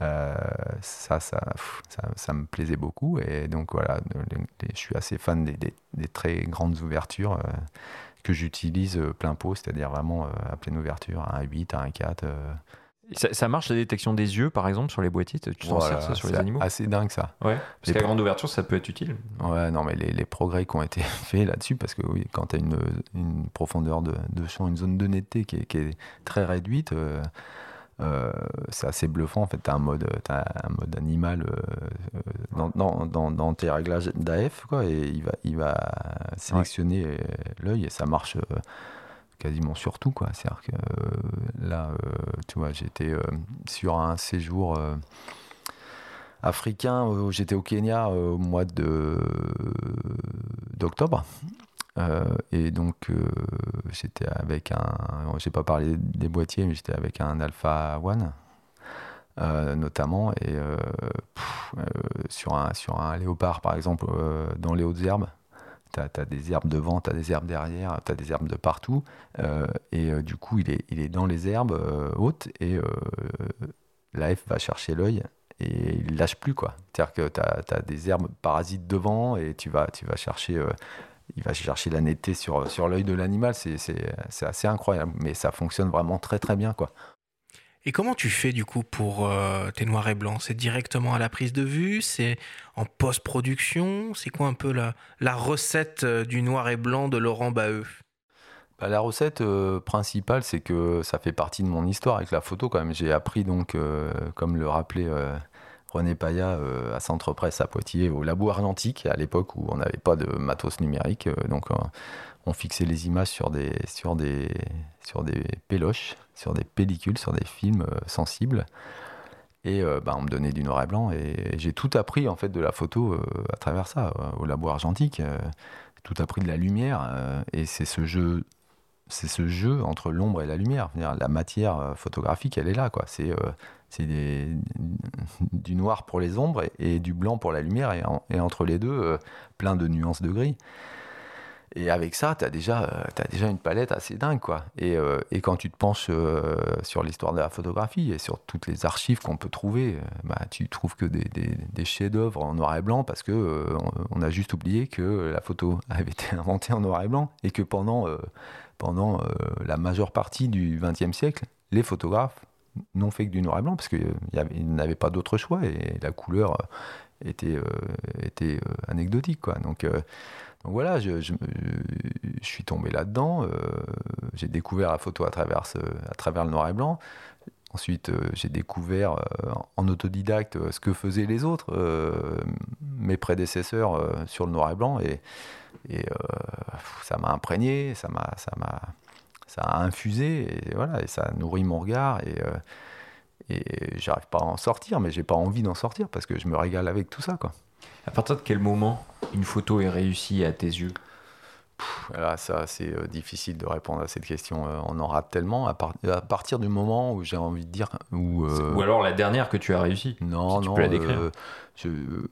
Euh, ça, ça, pff, ça, ça me plaisait beaucoup. Et donc voilà, les, les, je suis assez fan des, des, des très grandes ouvertures, euh, que j'utilise plein pot, c'est-à-dire vraiment euh, à pleine ouverture, à un un huit, à un quatre... Euh, Ça, ça marche la détection des yeux par exemple sur les boîtiers, tu t'en voilà, sers ça sur les animaux? Assez dingue ça. Ouais, parce qu'à pro... grande ouverture ça peut être utile. Ouais, non mais les, les progrès qui ont été faits là-dessus, parce que oui, quand tu as une, une profondeur de, de champ, une zone de netteté qui est, qui est très réduite, euh, Euh, c'est assez bluffant en fait. T'as un mode, t'as un mode animal euh, dans, dans, dans, dans tes réglages d'A F quoi, et il va, il va sélectionner ouais. l'œil et ça marche euh, quasiment sur tout quoi. C'est-à-dire que euh, là, euh, tu vois, j'étais euh, sur un séjour euh, africain, euh, j'étais au Kenya euh, au mois de euh, d'octobre. Euh, et donc euh, j'étais avec un, j'ai pas parlé des boîtiers, mais j'étais avec un Alpha One euh, notamment, et euh, pff, euh, sur un sur un léopard par exemple, euh, dans les hautes herbes, t'as t'as des herbes devant, t'as des herbes derrière, t'as des herbes de partout, euh, et euh, du coup il est il est dans les herbes euh, hautes, et euh, l'A F va chercher l'œil. Et il lâche plus quoi. C'est-à-dire que t'as t'as des herbes parasites devant, et tu vas tu vas chercher euh, il va chercher la netteté sur, sur l'œil de l'animal, c'est, c'est, c'est assez incroyable, mais ça fonctionne vraiment très très bien quoi. Et comment tu fais du coup pour euh, tes noirs et blancs? C'est directement à la prise de vue? C'est en post-production? C'est quoi un peu la, la recette du noir et blanc de Laurent Baheux? Bah, la recette euh, principale, c'est que ça fait partie de mon histoire avec la photo quand même. J'ai appris donc, euh, comme le rappelait... Euh, René Paya euh, à Centre Presse à Poitiers, au labo Atlantique, à l'époque où on n'avait pas de matos numérique, euh, donc euh, on fixait les images sur des sur des sur des péloches, sur des pellicules, sur des films euh, sensibles, et euh, bah, on me donnait du noir et blanc, et, et j'ai tout appris en fait de la photo euh, à travers ça, euh, au labo Atlantique, euh, tout appris de la lumière, euh, et c'est ce jeu c'est ce jeu entre l'ombre et la lumière. C'est-à-dire, la matière photographique, elle est là quoi. C'est euh, c'est des, du noir pour les ombres et, et du blanc pour la lumière, et, en, et entre les deux, euh, plein de nuances de gris. Et avec ça, tu as déjà, euh, t'as déjà une palette assez dingue, quoi. Et, euh, et quand tu te penches euh, sur l'histoire de la photographie et sur toutes les archives qu'on peut trouver, euh, bah, tu trouves que des, des, des chefs-d'œuvre en noir et blanc, parce qu'on euh, on a juste oublié que la photo avait été inventée en noir et blanc, et que pendant, euh, pendant euh, la majeure partie du vingtième siècle, les photographes n'ont fait que du noir et blanc parce qu'ils n'avaient pas d'autre choix, et la couleur était, euh, était anecdotique quoi. Donc, euh, donc voilà, je, je, je suis tombé là-dedans, euh, j'ai découvert la photo à travers, ce, à travers le noir et blanc. Ensuite, euh, j'ai découvert euh, en autodidacte ce que faisaient les autres, euh, mes prédécesseurs euh, sur le noir et blanc, et, et euh, ça m'a imprégné, ça m'a... Ça m'a ça a infusé, et voilà, et ça nourrit mon regard, et, euh, et j'arrive pas à en sortir, mais j'ai pas envie d'en sortir parce que je me régale avec tout ça, quoi. À partir de quel moment une photo est réussie à tes yeux? Pff, là, ça, c'est euh, difficile de répondre à cette question. Euh, on en rate tellement. À, par- à partir du moment où j'ai envie de dire, où, euh, ou alors la dernière que tu as réussie. Non, si tu non. peux la décrire. Euh, je, euh,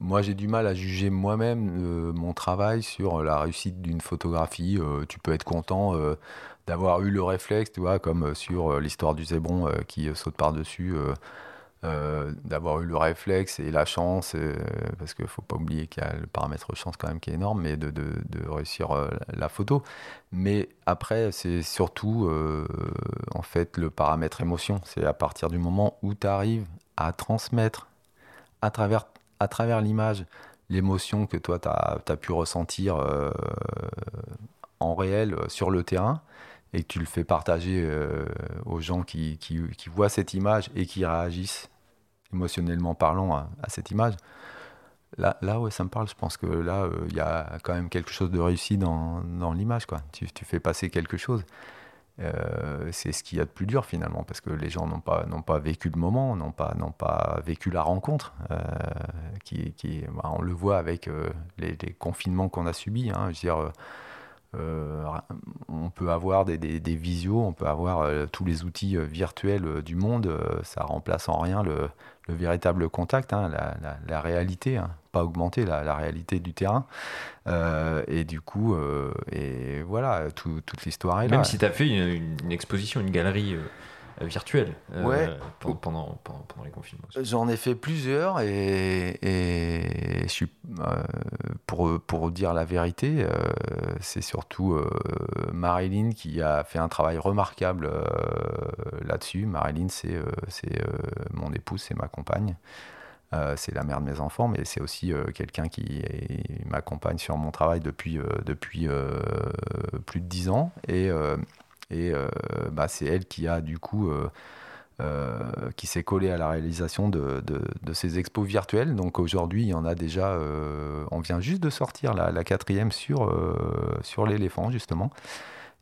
Moi, j'ai du mal à juger moi-même euh, mon travail sur la réussite d'une photographie. Euh, tu peux être content euh, d'avoir eu le réflexe, tu vois, comme sur euh, l'histoire du zébron euh, qui saute par-dessus, euh, euh, d'avoir eu le réflexe et la chance, euh, parce qu'il ne faut pas oublier qu'il y a le paramètre chance quand même qui est énorme, mais de, de, de réussir euh, la photo. Mais après, c'est surtout euh, en fait le paramètre émotion. C'est à partir du moment où tu arrives à transmettre à travers à travers l'image, l'émotion que toi, tu as pu ressentir euh, en réel sur le terrain, et que tu le fais partager euh, aux gens qui, qui, qui voient cette image et qui réagissent émotionnellement parlant à, à cette image. Là, là ouais, ça me parle. Je pense que là, il euh, y a quand même quelque chose de réussi dans, dans l'image, quoi. Tu, tu fais passer quelque chose. Euh, c'est ce qu'il y a de plus dur finalement, parce que les gens n'ont pas n'ont pas vécu le moment, n'ont pas n'ont pas vécu la rencontre, euh, qui qui bah, on le voit avec euh, les, les confinements qu'on a subis, hein. Je veux dire, euh, on peut avoir des des, des visios, on peut avoir euh, tous les outils euh, virtuels euh, du monde, euh, ça remplace en rien le le véritable contact, hein, la, la la réalité, hein. Pas augmenter la, la réalité du terrain, euh, et du coup euh, et voilà, tout, toute l'histoire est là. Même si tu as fait une, une exposition, une galerie euh, virtuelle, euh, ouais. pendant, pendant, pendant, pendant les confinements. J'en ai fait plusieurs, et, et je suis, euh, pour, pour dire la vérité, euh, c'est surtout euh, Marilyn qui a fait un travail remarquable euh, là-dessus. Marilyn, c'est, euh, c'est euh, mon épouse, c'est ma compagne. Euh, c'est la mère de mes enfants, mais c'est aussi euh, quelqu'un qui est, m'accompagne sur mon travail depuis, euh, depuis euh, plus de dix ans, et, euh, et euh, bah, c'est elle qui a du coup euh, euh, qui s'est collée à la réalisation de, de, de ces expos virtuelles. Donc aujourd'hui il y en a déjà euh, on vient juste de sortir la, la quatrième sur, euh, sur l'éléphant justement.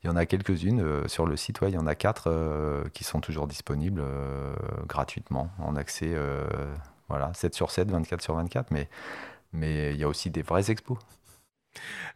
Il y en a quelques-unes euh, sur le site, ouais, il y en a quatre euh, qui sont toujours disponibles euh, gratuitement, en accès euh, voilà, sept sur sept, vingt-quatre sur vingt-quatre, mais, mais il y a aussi des vrais expos.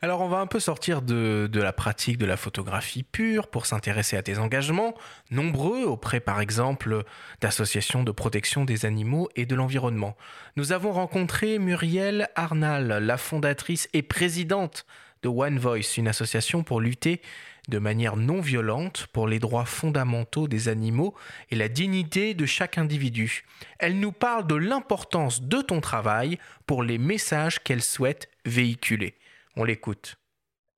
Alors on va un peu sortir de, de la pratique de la photographie pure pour s'intéresser à tes engagements, nombreux auprès par exemple d'associations de protection des animaux et de l'environnement. Nous avons rencontré Muriel Arnal, la fondatrice et présidente de One Voice, une association pour lutter de manière non violente pour les droits fondamentaux des animaux et la dignité de chaque individu. Elle nous parle de l'importance de ton travail pour les messages qu'elle souhaite véhiculer. On l'écoute.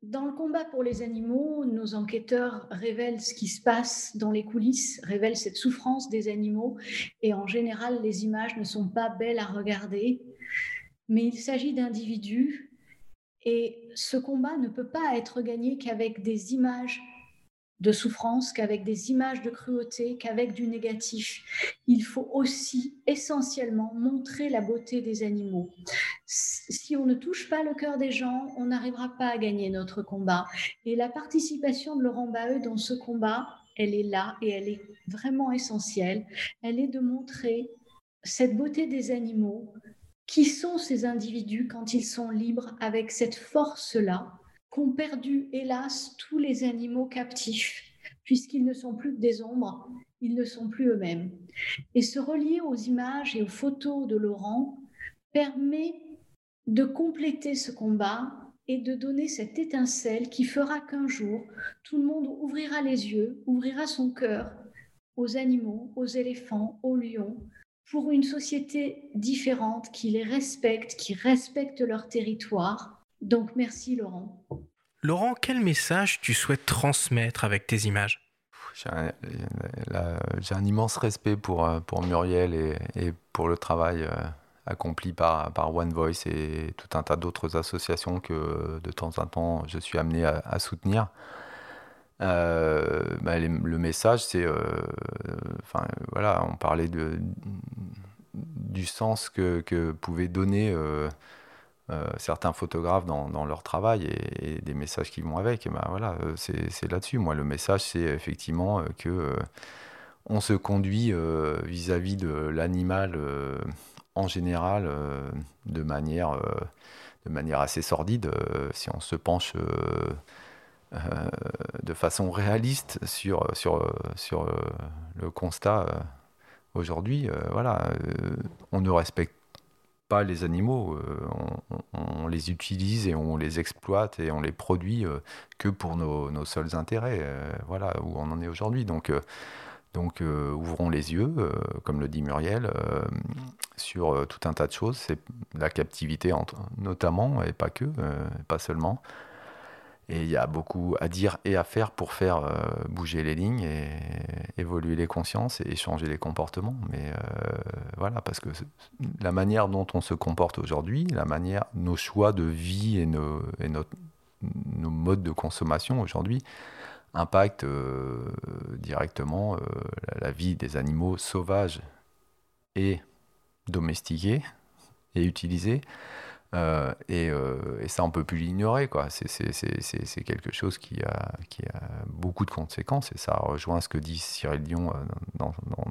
Dans le combat pour les animaux, nos enquêteurs révèlent ce qui se passe dans les coulisses, révèlent cette souffrance des animaux, et en général, les images ne sont pas belles à regarder, mais il s'agit d'individus. Et ce combat ne peut pas être gagné qu'avec des images de souffrance, qu'avec des images de cruauté, qu'avec du négatif. Il faut aussi essentiellement montrer la beauté des animaux. Si on ne touche pas le cœur des gens, on n'arrivera pas à gagner notre combat. Et la participation de Laurent Baheux dans ce combat, elle est là et elle est vraiment essentielle. Elle est de montrer cette beauté des animaux. Qui sont ces individus quand ils sont libres avec cette force-là qu'ont perdu, hélas, tous les animaux captifs, puisqu'ils ne sont plus que des ombres, ils ne sont plus eux-mêmes. Et se relier aux images et aux photos de Laurent permet de compléter ce combat et de donner cette étincelle qui fera qu'un jour, tout le monde ouvrira les yeux, ouvrira son cœur aux animaux, aux éléphants, aux lions, pour une société différente, qui les respecte, qui respecte leur territoire. Donc merci Laurent. Laurent, quel message tu souhaites transmettre avec tes images ? J'ai un, là, j'ai un immense respect pour, pour Muriel et, et pour le travail accompli par, par One Voice et tout un tas d'autres associations que de temps en temps je suis amené à, à soutenir. Euh, bah, les, le message c'est euh, enfin voilà, on parlait de du sens que, que pouvaient donner euh, euh, certains photographes dans, dans leur travail et, et des messages qui vont avec, et bah, voilà, c'est, c'est là-dessus. Moi le message c'est effectivement que euh, on se conduit euh, vis-à-vis de l'animal euh, en général euh, de manière euh, de manière assez sordide euh, si on se penche euh, Euh, de façon réaliste sur, sur, sur euh, le constat euh, aujourd'hui. Euh, voilà, euh, on ne respecte pas les animaux, euh, on, on les utilise et on les exploite et on les produit euh, que pour nos, nos seuls intérêts. Euh, voilà où on en est aujourd'hui. Donc, euh, donc euh, ouvrons les yeux, euh, comme le dit Muriel, euh, sur euh, tout un tas de choses. C'est la captivité entre, notamment, et pas que, euh, pas seulement. Et il y a beaucoup à dire et à faire pour faire euh, bouger les lignes et évoluer les consciences et changer les comportements. Mais euh, voilà, parce que la manière dont on se comporte aujourd'hui, la manière, nos choix de vie et nos, et notre, nos modes de consommation aujourd'hui impactent euh, directement euh, la vie des animaux sauvages et domestiqués et utilisés. Euh, et, euh, et ça on peut plus l'ignorer quoi. C'est, c'est, c'est, c'est, c'est quelque chose qui a, qui a beaucoup de conséquences, et ça rejoint ce que dit Cyril Dion dans, dans,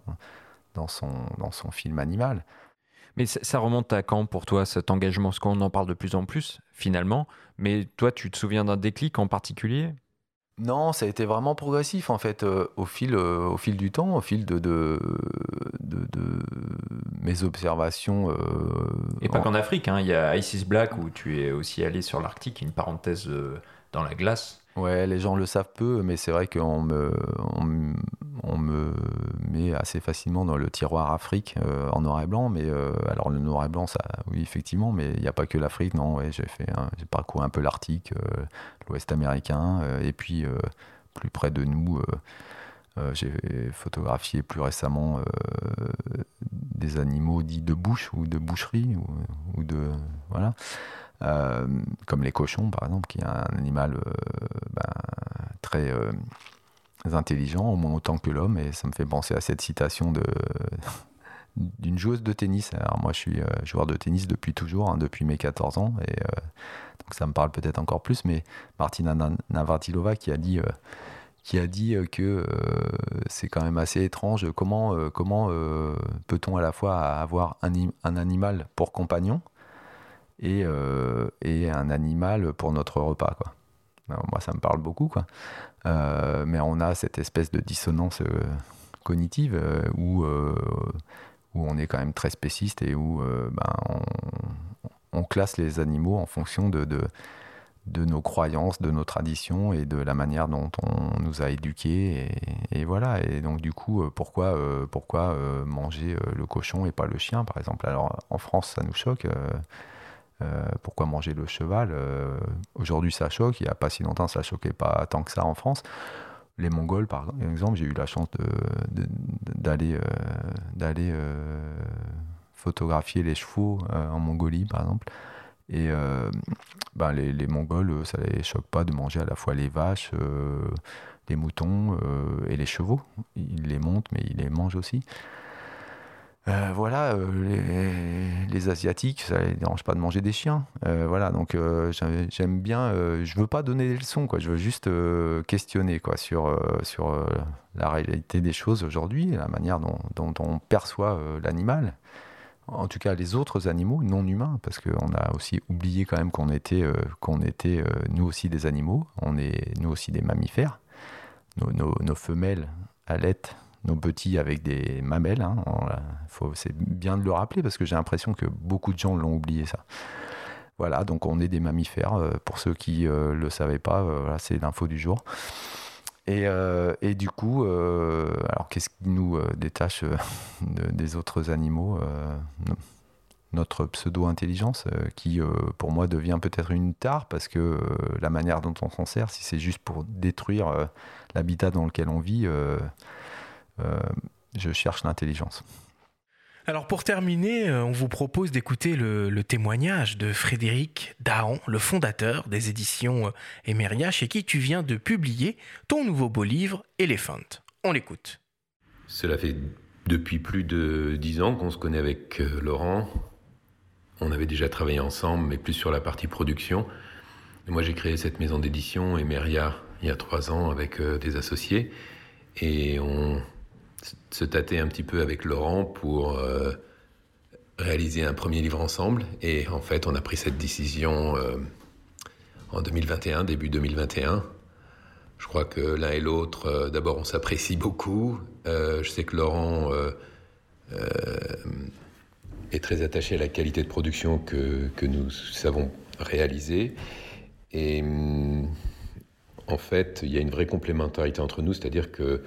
dans, son, dans son film Animal. Mais ça, ça remonte à quand pour toi cet engagement ? Parce qu'on en parle de plus en plus finalement, mais toi tu te souviens d'un déclic en particulier ? Non, ça a été vraiment progressif en fait, euh, au fil, euh, au fil du temps, au fil de, de, de, de mes observations. Euh, Et pas en... qu'en Afrique, hein, y a Ice is Black où tu es aussi allé sur l'Arctique, une parenthèse euh, dans la glace. Ouais, les gens le savent peu, mais c'est vrai qu'on me, on, on me met assez facilement dans le tiroir Afrique euh, en noir et blanc. Mais euh, alors le noir et blanc, ça, oui effectivement, mais il n'y a pas que l'Afrique, non. Ouais, j'ai fait, hein, j'ai parcouru un peu l'Arctique, euh, l'Ouest américain, euh, et puis euh, plus près de nous, euh, euh, j'ai photographié plus récemment euh, des animaux dits de bouche ou de boucherie ou, ou de voilà. Euh, comme les cochons par exemple, qui est un animal euh, ben, très euh, intelligent, au moins autant que l'homme. Et ça me fait penser à cette citation de... d'une joueuse de tennis. Alors moi je suis joueur de tennis depuis toujours, hein, depuis mes quatorze ans, et euh, donc ça me parle peut-être encore plus, mais Martina Navratilova qui a dit, euh, qui a dit que euh, c'est quand même assez étrange, comment, euh, comment euh, peut-on à la fois avoir un, un animal pour compagnon et, euh, et un animal pour notre repas, quoi. Alors moi ça me parle beaucoup, quoi. Euh, mais on a cette espèce de dissonance euh, cognitive euh, où euh, où on est quand même très spéciste et où euh, ben, on, on classe les animaux en fonction de, de, de nos croyances, de nos traditions et de la manière dont on nous a éduqués. Et, et voilà. Et donc, du coup, pourquoi, euh, pourquoi euh, manger le cochon et pas le chien, par exemple ? Alors, en France, ça nous choque. Euh, euh, pourquoi manger le cheval ? euh, Aujourd'hui, ça choque. Il n'y a pas si longtemps, ça ne choquait pas tant que ça en France. Les Mongols, par exemple, j'ai eu la chance de, de, d'aller, euh, d'aller euh, photographier les chevaux euh, en Mongolie, par exemple. Et euh, ben les, les Mongols, ça les choque pas de manger à la fois les vaches, euh, les moutons euh, et les chevaux. Ils les montent, mais ils les mangent aussi. Euh, voilà, euh, les, les Asiatiques, ça les dérange pas de manger des chiens. Euh, voilà, donc euh, j'aime, j'aime bien. Euh, je veux pas donner des leçons, quoi. Je veux juste euh, questionner, quoi, sur euh, sur euh, la réalité des choses aujourd'hui, la manière dont, dont, dont on perçoit euh, l'animal. En tout cas, les autres animaux non humains, parce qu'on a aussi oublié quand même qu'on était euh, qu'on était euh, nous aussi des animaux. On est nous aussi des mammifères. Nos, nos, nos femelles allaitent nos petits avec des mamelles, hein, on, faut, c'est bien de le rappeler parce que j'ai l'impression que beaucoup de gens l'ont oublié, ça. Voilà, donc on est des mammifères, euh, pour ceux qui euh, le savaient pas, euh, voilà, c'est l'info du jour. Et, euh, et du coup, euh, alors qu'est-ce qui nous euh, détache euh, de, des autres animaux ? euh, Notre pseudo-intelligence euh, qui, euh, pour moi, devient peut-être une tare parce que euh, la manière dont on s'en sert, si c'est juste pour détruire euh, l'habitat dans lequel on vit... Euh, Euh, je cherche l'intelligence. Alors pour terminer, on vous propose d'écouter le, le témoignage de Frédéric Dahan, le fondateur des éditions Hemeria, chez qui tu viens de publier ton nouveau beau livre Elephant. On l'écoute. Cela fait depuis plus de dix ans qu'on se connaît avec Laurent. On avait déjà travaillé ensemble, mais plus sur la partie production. Et moi j'ai créé cette maison d'édition Hemeria il y a trois ans avec des associés et on se tâter un petit peu avec Laurent pour euh, réaliser un premier livre ensemble. Et en fait, on a pris cette décision euh, en deux mille vingt et un, début deux mille vingt et un. Je crois que l'un et l'autre, euh, d'abord, on s'apprécie beaucoup. Euh, je sais que Laurent euh, euh, est très attaché à la qualité de production que, que nous savons réaliser. Et euh, en fait, il y a une vraie complémentarité entre nous, c'est-à-dire que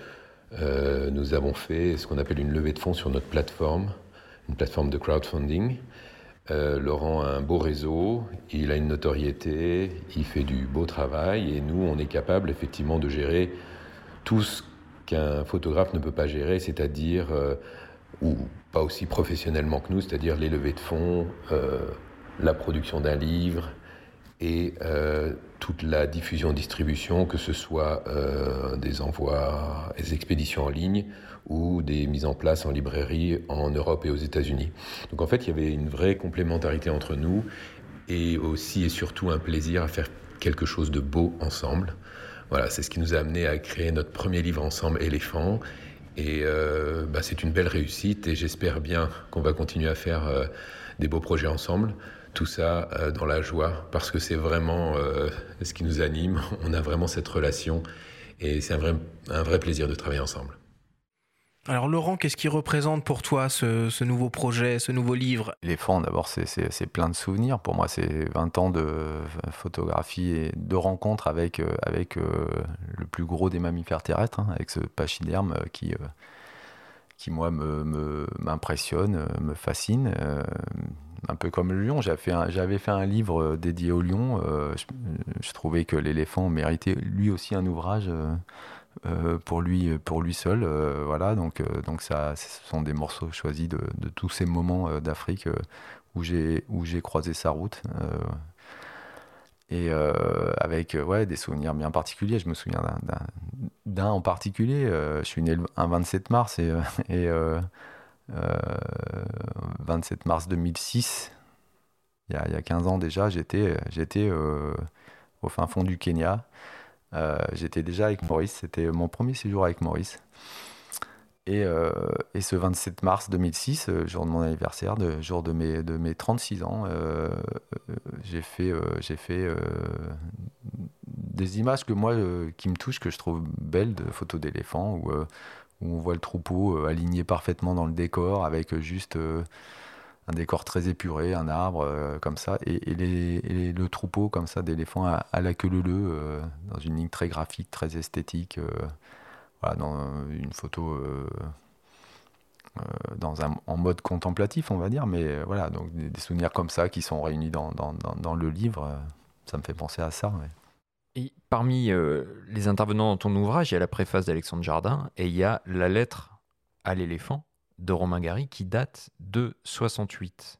Euh, nous avons fait ce qu'on appelle une levée de fonds sur notre plateforme, une plateforme de crowdfunding. Euh, Laurent a un beau réseau, il a une notoriété, il fait du beau travail et nous, on est capable effectivement de gérer tout ce qu'un photographe ne peut pas gérer, c'est-à-dire, euh, ou pas aussi professionnellement que nous, c'est-à-dire les levées de fonds, euh, la production d'un livre et euh, toute la diffusion-distribution, que ce soit euh, des envois, des expéditions en ligne ou des mises en place en librairie en Europe et aux États-Unis. Donc en fait, il y avait une vraie complémentarité entre nous et aussi et surtout un plaisir à faire quelque chose de beau ensemble. Voilà, c'est ce qui nous a amené à créer notre premier livre ensemble, Éléphant. Et euh, bah, c'est une belle réussite et j'espère bien qu'on va continuer à faire euh, des beaux projets ensemble. Tout ça euh, dans la joie, parce que c'est vraiment euh, ce qui nous anime. On a vraiment cette relation et c'est un vrai, un vrai plaisir de travailler ensemble. Alors Laurent, qu'est-ce qui représente pour toi ce, ce nouveau projet, ce nouveau livre ? L'éléphant, d'abord, c'est, c'est, c'est plein de souvenirs. Pour moi, c'est vingt ans de photographie et de rencontres avec, avec euh, le plus gros des mammifères terrestres, hein, avec ce pachyderme qui, euh, qui moi, me, me, m'impressionne, me fascine. Euh, Un peu comme le lion, j'avais fait un, j'avais fait un livre dédié au lion. Euh, je, je trouvais que l'éléphant méritait lui aussi un ouvrage euh, pour lui, pour lui seul. Euh, voilà, donc, euh, donc ça, ce sont des morceaux choisis de, de tous ces moments euh, d'Afrique euh, où j'ai, où j'ai croisé sa route. Euh, Et euh, avec ouais, des souvenirs bien particuliers. Je me souviens d'un, d'un, d'un en particulier. Euh, je suis né le un vingt-sept mars et, euh, et euh, euh, vingt-sept mars deux mille six, il y a, il y a quinze ans déjà, j'étais, j'étais euh, au fin fond du Kenya. Euh, j'étais déjà avec Maurice. C'était mon premier séjour avec Maurice. Et, euh, et ce vingt-sept mars deux mille six, jour de mon anniversaire, de, jour de mes, de mes trente-six ans, euh, euh, j'ai fait, euh, j'ai fait euh, des images que moi, euh, qui me touchent, que je trouve belles, de photos d'éléphants, où, euh, où on voit le troupeau euh, aligné parfaitement dans le décor, avec juste euh, un décor très épuré, un arbre euh, comme ça, et, et, les, et le troupeau comme ça d'éléphants à, à la queue leu-leu, euh, dans une ligne très graphique, très esthétique. Euh, Voilà, dans une photo euh, euh, dans un, en mode contemplatif, on va dire, mais euh, voilà, donc des, des souvenirs comme ça qui sont réunis dans, dans, dans, dans le livre, euh, ça me fait penser à ça. Ouais. Et parmi euh, les intervenants dans ton ouvrage, il y a la préface d'Alexandre Jardin et il y a la lettre à l'éléphant de Romain Gary qui date de soixante-huit.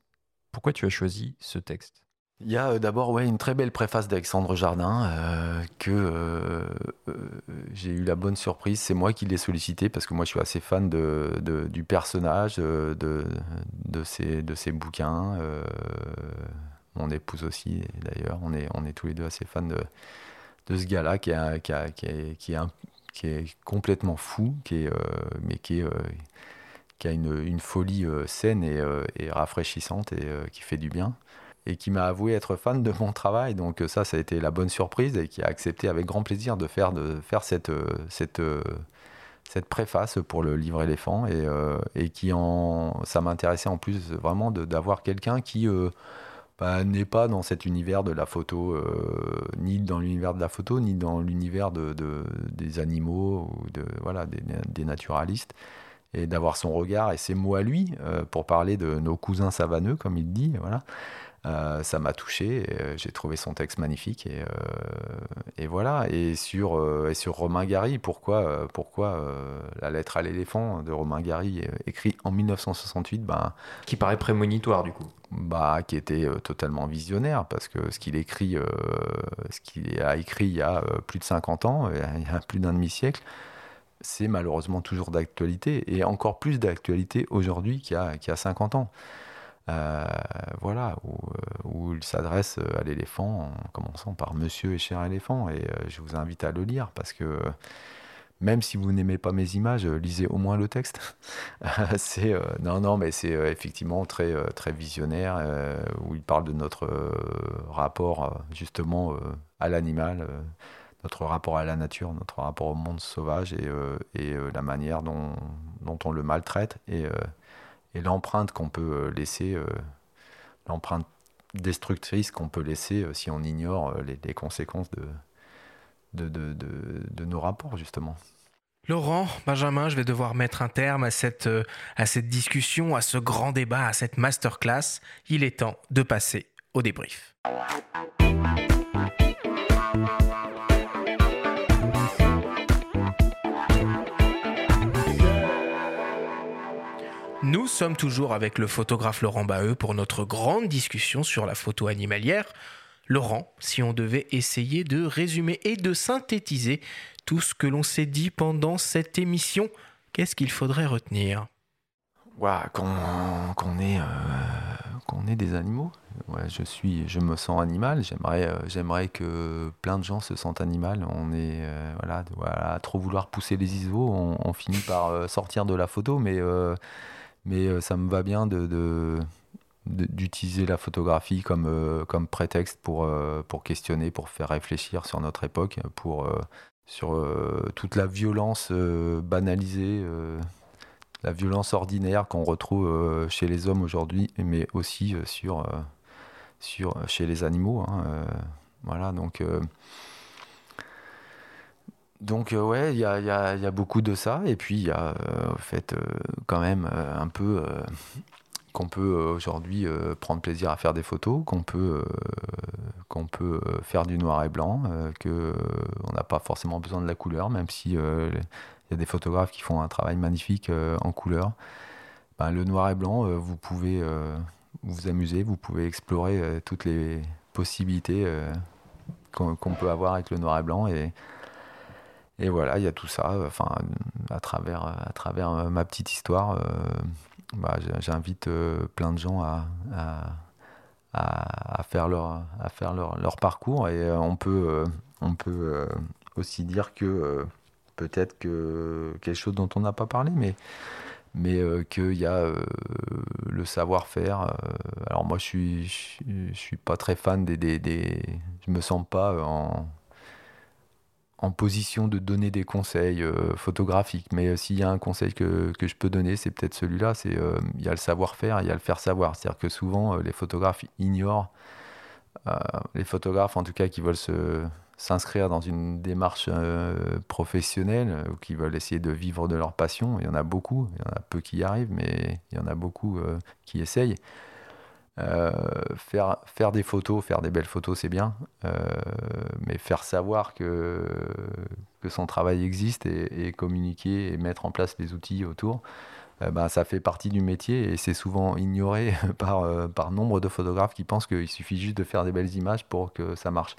Pourquoi tu as choisi ce texte ? Il y a d'abord ouais, une très belle préface d'Alexandre Jardin euh, que euh, euh, j'ai eu la bonne surprise. C'est moi qui l'ai sollicité parce que moi je suis assez fan de, de, du personnage, de, de, ses, de ses bouquins. Euh, mon épouse aussi d'ailleurs. On est, on est tous les deux assez fans de, de ce gars-là qui est, qui a, qui est, qui est, un, qui est complètement fou, qui est, euh, mais qui est... Euh, qui a une, une folie euh, saine et, euh, et rafraîchissante et euh, qui fait du bien. Et qui m'a avoué être fan de mon travail, donc ça, ça a été la bonne surprise, et qui a accepté avec grand plaisir de faire, de faire cette, cette, cette préface pour le livre éléphant, et, et qui en, ça m'intéressait en plus vraiment de, d'avoir quelqu'un qui euh, bah, n'est pas dans cet univers de la photo, euh, ni dans l'univers de la photo, ni dans l'univers de, de, des animaux, ou de, voilà, des, des naturalistes, et d'avoir son regard et ses mots à lui, euh, pour parler de nos cousins savaneux, comme il dit, voilà. Euh, ça m'a touché, et, euh, j'ai trouvé son texte magnifique et, euh, et voilà. Et sur, euh, et sur Romain Gary, pourquoi, euh, pourquoi euh, la lettre à l'éléphant de Romain Gary, euh, écrit en dix-neuf cent soixante-huit, bah, qui paraît prémonitoire du coup, bah, qui était euh, totalement visionnaire, parce que ce qu'il écrit, euh, ce qu'il a écrit il y a euh, plus de cinquante ans, il y a plus d'un demi-siècle, c'est malheureusement toujours d'actualité, et encore plus d'actualité aujourd'hui qu'il y a, qu'il y a cinquante ans. Euh, voilà, où, où il s'adresse à l'éléphant en commençant par « Monsieur et cher éléphant ». Et je vous invite à le lire, parce que même si vous n'aimez pas mes images, lisez au moins le texte. c'est, euh, non, non, mais c'est euh, effectivement très, très visionnaire, euh, où il parle de notre euh, rapport justement euh, à l'animal, euh, notre rapport à la nature, notre rapport au monde sauvage, et, euh, et euh, la manière dont, dont on le maltraite, et... Euh, et l'empreinte qu'on peut laisser, euh, l'empreinte destructrice qu'on peut laisser euh, si on ignore euh, les, les conséquences de, de, de, de, de nos rapports, justement. Laurent, Benjamin, je vais devoir mettre un terme à cette, euh, à cette discussion, à ce grand débat, à cette masterclass. Il est temps de passer au débrief. Nous sommes toujours avec le photographe Laurent Baheux pour notre grande discussion sur la photo animalière. Laurent, si on devait essayer de résumer et de synthétiser tout ce que l'on s'est dit pendant cette émission, qu'est-ce qu'il faudrait retenir ? Ouah, qu'on, qu'on, est, euh, qu'on est des animaux. Ouais, je, suis, je me sens animal. J'aimerais, euh, j'aimerais que plein de gens se sentent animal. On est, euh, voilà, voilà, trop vouloir pousser les I S O, on, on finit par euh, sortir de la photo, mais... Euh, Mais ça me va bien de, de, de, d'utiliser la photographie comme, euh, comme prétexte pour, euh, pour questionner, pour faire réfléchir sur notre époque, pour, euh, sur euh, toute la violence euh, banalisée, euh, la violence ordinaire qu'on retrouve euh, chez les hommes aujourd'hui, mais aussi euh, sur, euh, sur, chez les animaux. Hein, euh, voilà, donc... Euh, Donc euh, ouais, il y a, y a, y a beaucoup de ça, et puis il y a euh, en fait euh, quand même euh, un peu euh, qu'on peut euh, aujourd'hui euh, prendre plaisir à faire des photos, qu'on peut, euh, qu'on peut euh, faire du noir et blanc, euh, qu'on euh, n'a pas forcément besoin de la couleur, même si il euh, y a des photographes qui font un travail magnifique euh, en couleur. Ben, le noir et blanc, euh, vous pouvez euh, vous amuser, vous pouvez explorer euh, toutes les possibilités euh, qu'on, qu'on peut avoir avec le noir et blanc. Et, et voilà, il y a tout ça. Enfin, à travers, à travers ma petite histoire, euh, bah, j'invite euh, plein de gens à... à à faire leur à faire leur, leur parcours, et on peut euh, on peut euh, aussi dire que euh, peut-être que quelque chose dont on n'a pas parlé, mais mais euh, que il y a euh, le savoir-faire. Alors moi je suis je, je suis pas très fan des, des des je me sens pas en en position de donner des conseils euh, photographiques, mais euh, s'il y a un conseil que, que je peux donner, c'est peut-être celui-là, c'est euh, y a le savoir-faire, il y a le faire savoir. C'est-à-dire que souvent, euh, les photographes ignorent, euh, les photographes en tout cas qui veulent se, s'inscrire dans une démarche euh, professionnelle, ou qui veulent essayer de vivre de leur passion, il y en a beaucoup, il y en a peu qui y arrivent, mais il y en a beaucoup euh, qui essayent. Euh, faire, faire des photos, faire des belles photos, c'est bien, euh, mais faire savoir que, que son travail existe, et, et communiquer et mettre en place les outils autour, euh, ben, ça fait partie du métier, et c'est souvent ignoré par, euh, par nombre de photographes qui pensent qu'il suffit juste de faire des belles images pour que ça marche.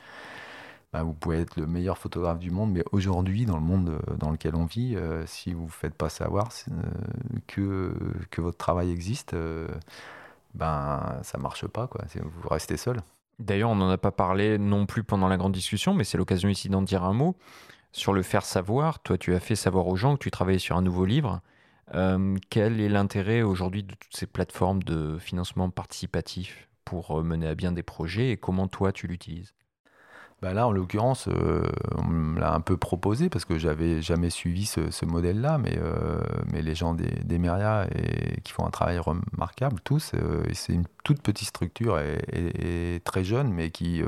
Ben, vous pouvez être le meilleur photographe du monde, mais aujourd'hui, dans le monde dans lequel on vit, euh, si vous ne faites pas savoir euh, que, que votre travail existe, euh, ben ça marche pas, quoi. C'est, vous restez seul. D'ailleurs, on n'en a pas parlé non plus pendant la grande discussion, mais c'est l'occasion ici d'en dire un mot sur le faire savoir. Toi, tu as fait savoir aux gens que tu travaillais sur un nouveau livre. Euh, quel est l'intérêt aujourd'hui de toutes ces plateformes de financement participatif pour mener à bien des projets, et comment toi tu l'utilises? Ben là, en l'occurrence, euh, on me l'a un peu proposé, parce que j'avais jamais suivi ce, ce modèle-là, mais, euh, mais les gens des, des Hemeria, et qui font un travail remarquable, tous, euh, et c'est une toute petite structure, et, et, et très jeune, mais qui, euh,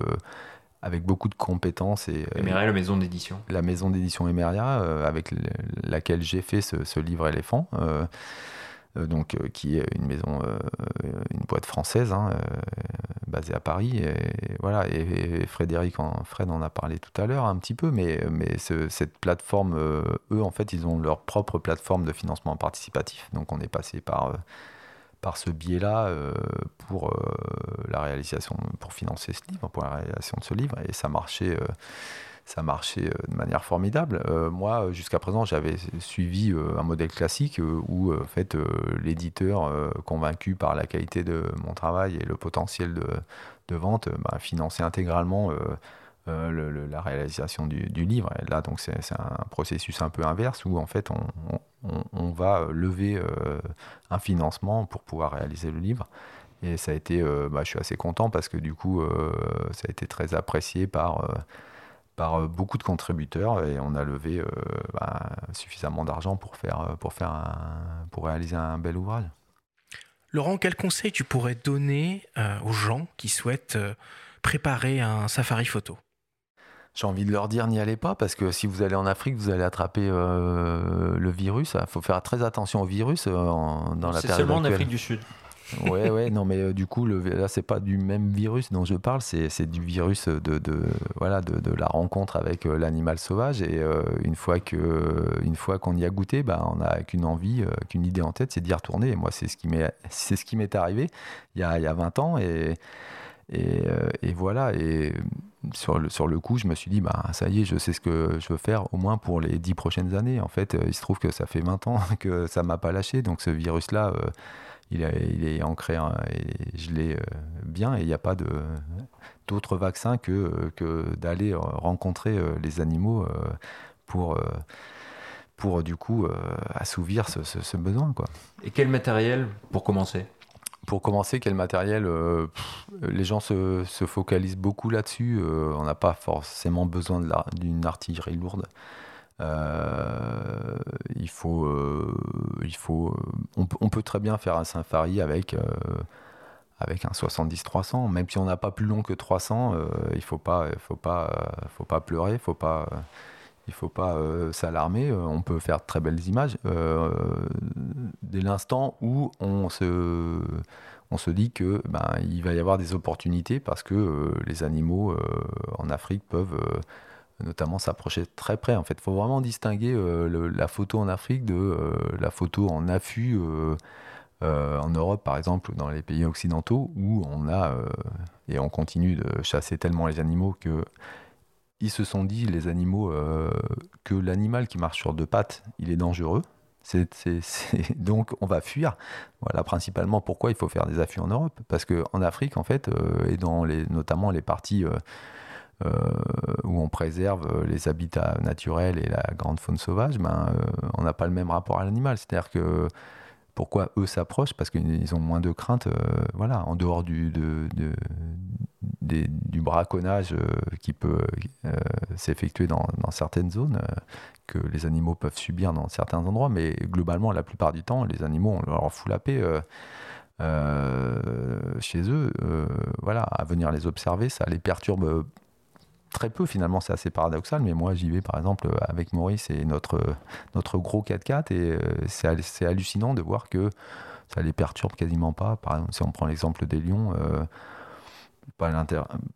avec beaucoup de compétences... Et, Hemeria, et, la maison d'édition. La maison d'édition Hemeria, euh, avec le, laquelle j'ai fait ce, ce livre éléphant, euh, donc euh, qui est une maison, euh, une boîte française, hein, euh, basée à Paris, et, et voilà. Et, et Frédéric, en, Fred en a parlé tout à l'heure un petit peu, mais mais ce, cette plateforme, euh, eux en fait, ils ont leur propre plateforme de financement participatif. Donc on est passé par euh, par ce biais-là euh, pour euh, la réalisation, pour financer ce livre, pour la réalisation de ce livre, et ça marchait. Euh, Ça marchait de manière formidable. Euh, moi, jusqu'à présent, j'avais suivi euh, un modèle classique euh, où, euh, en fait, euh, l'éditeur, euh, convaincu par la qualité de mon travail et le potentiel de, de vente, euh, bah, finançait intégralement euh, euh, le, le, la réalisation du, du livre. Et là, donc, c'est, c'est un processus un peu inverse où, en fait, on, on, on va lever euh, un financement pour pouvoir réaliser le livre. Et ça a été, euh, bah, je suis assez content parce que, du coup, euh, ça a été très apprécié par... Euh, par beaucoup de contributeurs, et on a levé euh, bah, suffisamment d'argent pour faire pour faire un, pour réaliser un bel ouvrage. Laurent, quel conseil tu pourrais donner euh, aux gens qui souhaitent euh, préparer un safari photo? J'ai envie de leur dire, n'y allez pas, parce que si vous allez en Afrique, vous allez attraper euh, le virus. Il faut faire très attention au virus euh, en, dans la période actuelle. C'est seulement en Afrique du Sud. ouais, ouais, non, mais euh, du coup, le, là, c'est pas du même virus dont je parle, c'est, c'est du virus de, de, voilà, de, de la rencontre avec euh, l'animal sauvage. Et euh, une fois que, une fois qu'on y a goûté, bah, on n'a qu'une envie, euh, qu'une idée en tête, c'est d'y retourner. Et moi, c'est ce qui m'est, c'est ce qui m'est arrivé il y a, il y a vingt ans. Et, et, euh, et voilà. Et sur le, sur le coup, je me suis dit, bah, ça y est, je sais ce que je veux faire, au moins pour les dix prochaines années. En fait, il se trouve que ça fait vingt ans que ça ne m'a pas lâché. Donc, ce virus-là. Euh, Il est, il est ancré, hein, et je l'ai euh, bien, et il n'y a pas de, d'autre vaccin que, que d'aller rencontrer euh, les animaux euh, pour, euh, pour du coup euh, assouvir ce, ce, ce besoin, quoi. Et quel matériel pour commencer ? Pour commencer, quel matériel ? euh, pff, les gens se, se focalisent beaucoup là-dessus. Euh, on n'a pas forcément besoin de la, d'une artillerie lourde. Euh, il faut, euh, il faut on, on peut très bien faire un safari avec, euh, avec un soixante-dix trois cents, même si on n'a pas plus long que trois cents. euh, il faut pas, faut pas, euh, faut pas pleurer, faut pas, euh, il faut pas euh, s'alarmer. On peut faire de très belles images euh, dès l'instant où on se, on se dit que ben, il va y avoir des opportunités, parce que euh, les animaux euh, en Afrique peuvent euh, notamment s'approcher très près. En fait, il faut vraiment distinguer euh, le, la photo en Afrique de euh, la photo en affût euh, euh, en Europe, par exemple, ou dans les pays occidentaux, où on a, euh, et on continue de chasser tellement les animaux que Ils se sont dit, les animaux, euh, que l'animal qui marche sur deux pattes, il est dangereux. C'est, c'est, c'est... Donc, on va fuir. Voilà principalement pourquoi il faut faire des affûts en Europe. Parce qu'en Afrique, en fait, euh, et dans les, notamment les parties euh, euh, où on préserve les habitats naturels et la grande faune sauvage, ben, euh, on n'a pas le même rapport à l'animal. C'est-à-dire que pourquoi eux s'approchent ? Parce qu'ils ont moins de crainte, euh, voilà, en dehors du, de, de, des, du braconnage euh, qui peut euh, s'effectuer dans, dans certaines zones, euh, que les animaux peuvent subir dans certains endroits. Mais globalement, la plupart du temps, les animaux, on leur fout la paix euh, euh, chez eux. Euh, voilà, à venir les observer, ça les perturbe très peu finalement, c'est assez paradoxal, mais moi j'y vais par exemple avec Maurice et notre, notre gros quatre quatre et c'est, c'est hallucinant de voir que ça les perturbe quasiment pas. Par exemple, si on prend l'exemple des lions, euh, pas,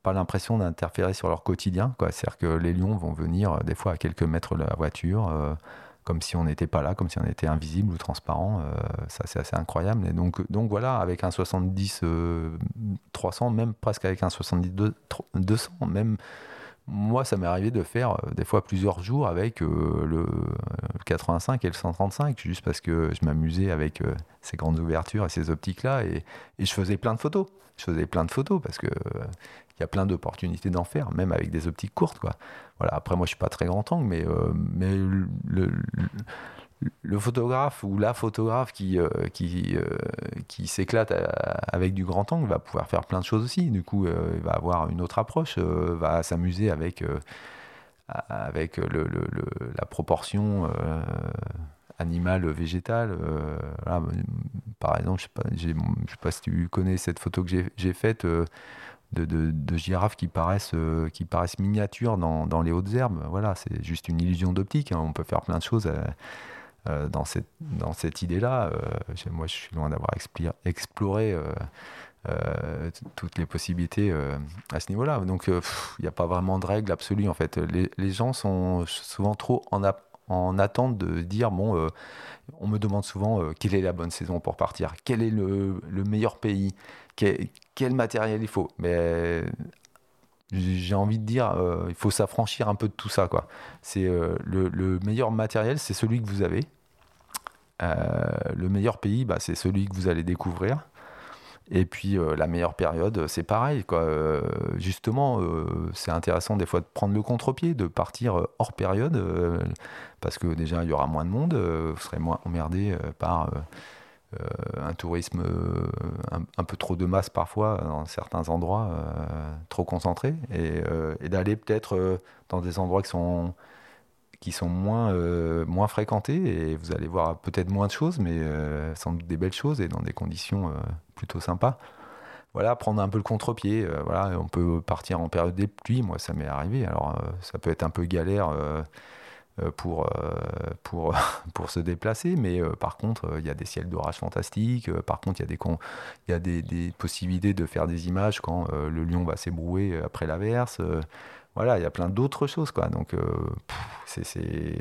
pas l'impression d'interférer sur leur quotidien, quoi. C'est-à-dire que les lions vont venir des fois à quelques mètres de la voiture, euh, comme si on n'était pas là, comme si on était invisible ou transparent, euh, ça c'est assez incroyable. Et donc, donc voilà, avec un soixante-dix, euh, trois cents, même presque avec un soixante-dix, deux cents, même. Moi, ça m'est arrivé de faire euh, des fois plusieurs jours avec euh, le quatre-vingt-cinq et le cent trente-cinq, juste parce que je m'amusais avec euh, ces grandes ouvertures et ces optiques-là, et, et je faisais plein de photos. Je faisais plein de photos parce que euh, y a plein d'opportunités d'en faire, même avec des optiques courtes, quoi. Voilà. Après, moi, je suis pas très grand angle, mais euh, mais le, le, le photographe ou la photographe qui euh, qui euh, qui s'éclate à, avec du grand angle va pouvoir faire plein de choses aussi. Du coup, euh, il va avoir une autre approche, euh, va s'amuser avec euh, avec le, le, le la proportion. Euh, animal, végétal. Euh, là, par exemple, je ne sais pas si tu connais cette photo que j'ai, j'ai faite euh, de, de, de girafes qui paraissent, euh, qui paraissent miniatures dans, dans les hautes herbes. Voilà, c'est juste une illusion d'optique, hein. On peut faire plein de choses euh, dans cette, dans cette idée-là. Euh, moi, je suis loin d'avoir expli- exploré euh, euh, toutes les possibilités euh, à ce niveau-là. Donc, il euh, n'y a pas vraiment de règle absolue, en fait. Les, les gens sont souvent trop en apprentissage, en attente de dire, bon, euh, on me demande souvent euh, quelle est la bonne saison pour partir, quel est le, le meilleur pays, quel, quel matériel il faut. Mais j'ai envie de dire, euh, il faut s'affranchir un peu de tout ça, quoi. C'est, euh, le, le meilleur matériel, c'est celui que vous avez. Euh, le meilleur pays, bah, c'est celui que vous allez découvrir. Et puis euh, la meilleure période, c'est pareil, quoi. Euh, justement, euh, c'est intéressant des fois de prendre le contre-pied, de partir euh, hors période, euh, parce que déjà il y aura moins de monde, euh, vous serez moins emmerdé euh, par euh, un tourisme euh, un, un peu trop de masse parfois dans certains endroits, euh, trop concentrés, et, euh, et d'aller peut-être euh, dans des endroits qui sont qui sont moins, euh, moins fréquentés, et vous allez voir peut-être moins de choses, mais euh, sans doute des belles choses et dans des conditions euh, plutôt sympas. Voilà, prendre un peu le contre-pied. Euh, voilà, on peut partir en période des pluies, moi ça m'est arrivé. Alors euh, ça peut être un peu galère euh, pour, euh, pour, pour se déplacer, mais euh, par contre il euh, y a des ciels d'orage fantastiques, euh, par contre il y a, des, con- y a des, des possibilités de faire des images quand euh, le lion va s'ébrouer après l'averse. Euh, Voilà, il y a plein d'autres choses, quoi. Donc, euh, pff, c'est, c'est...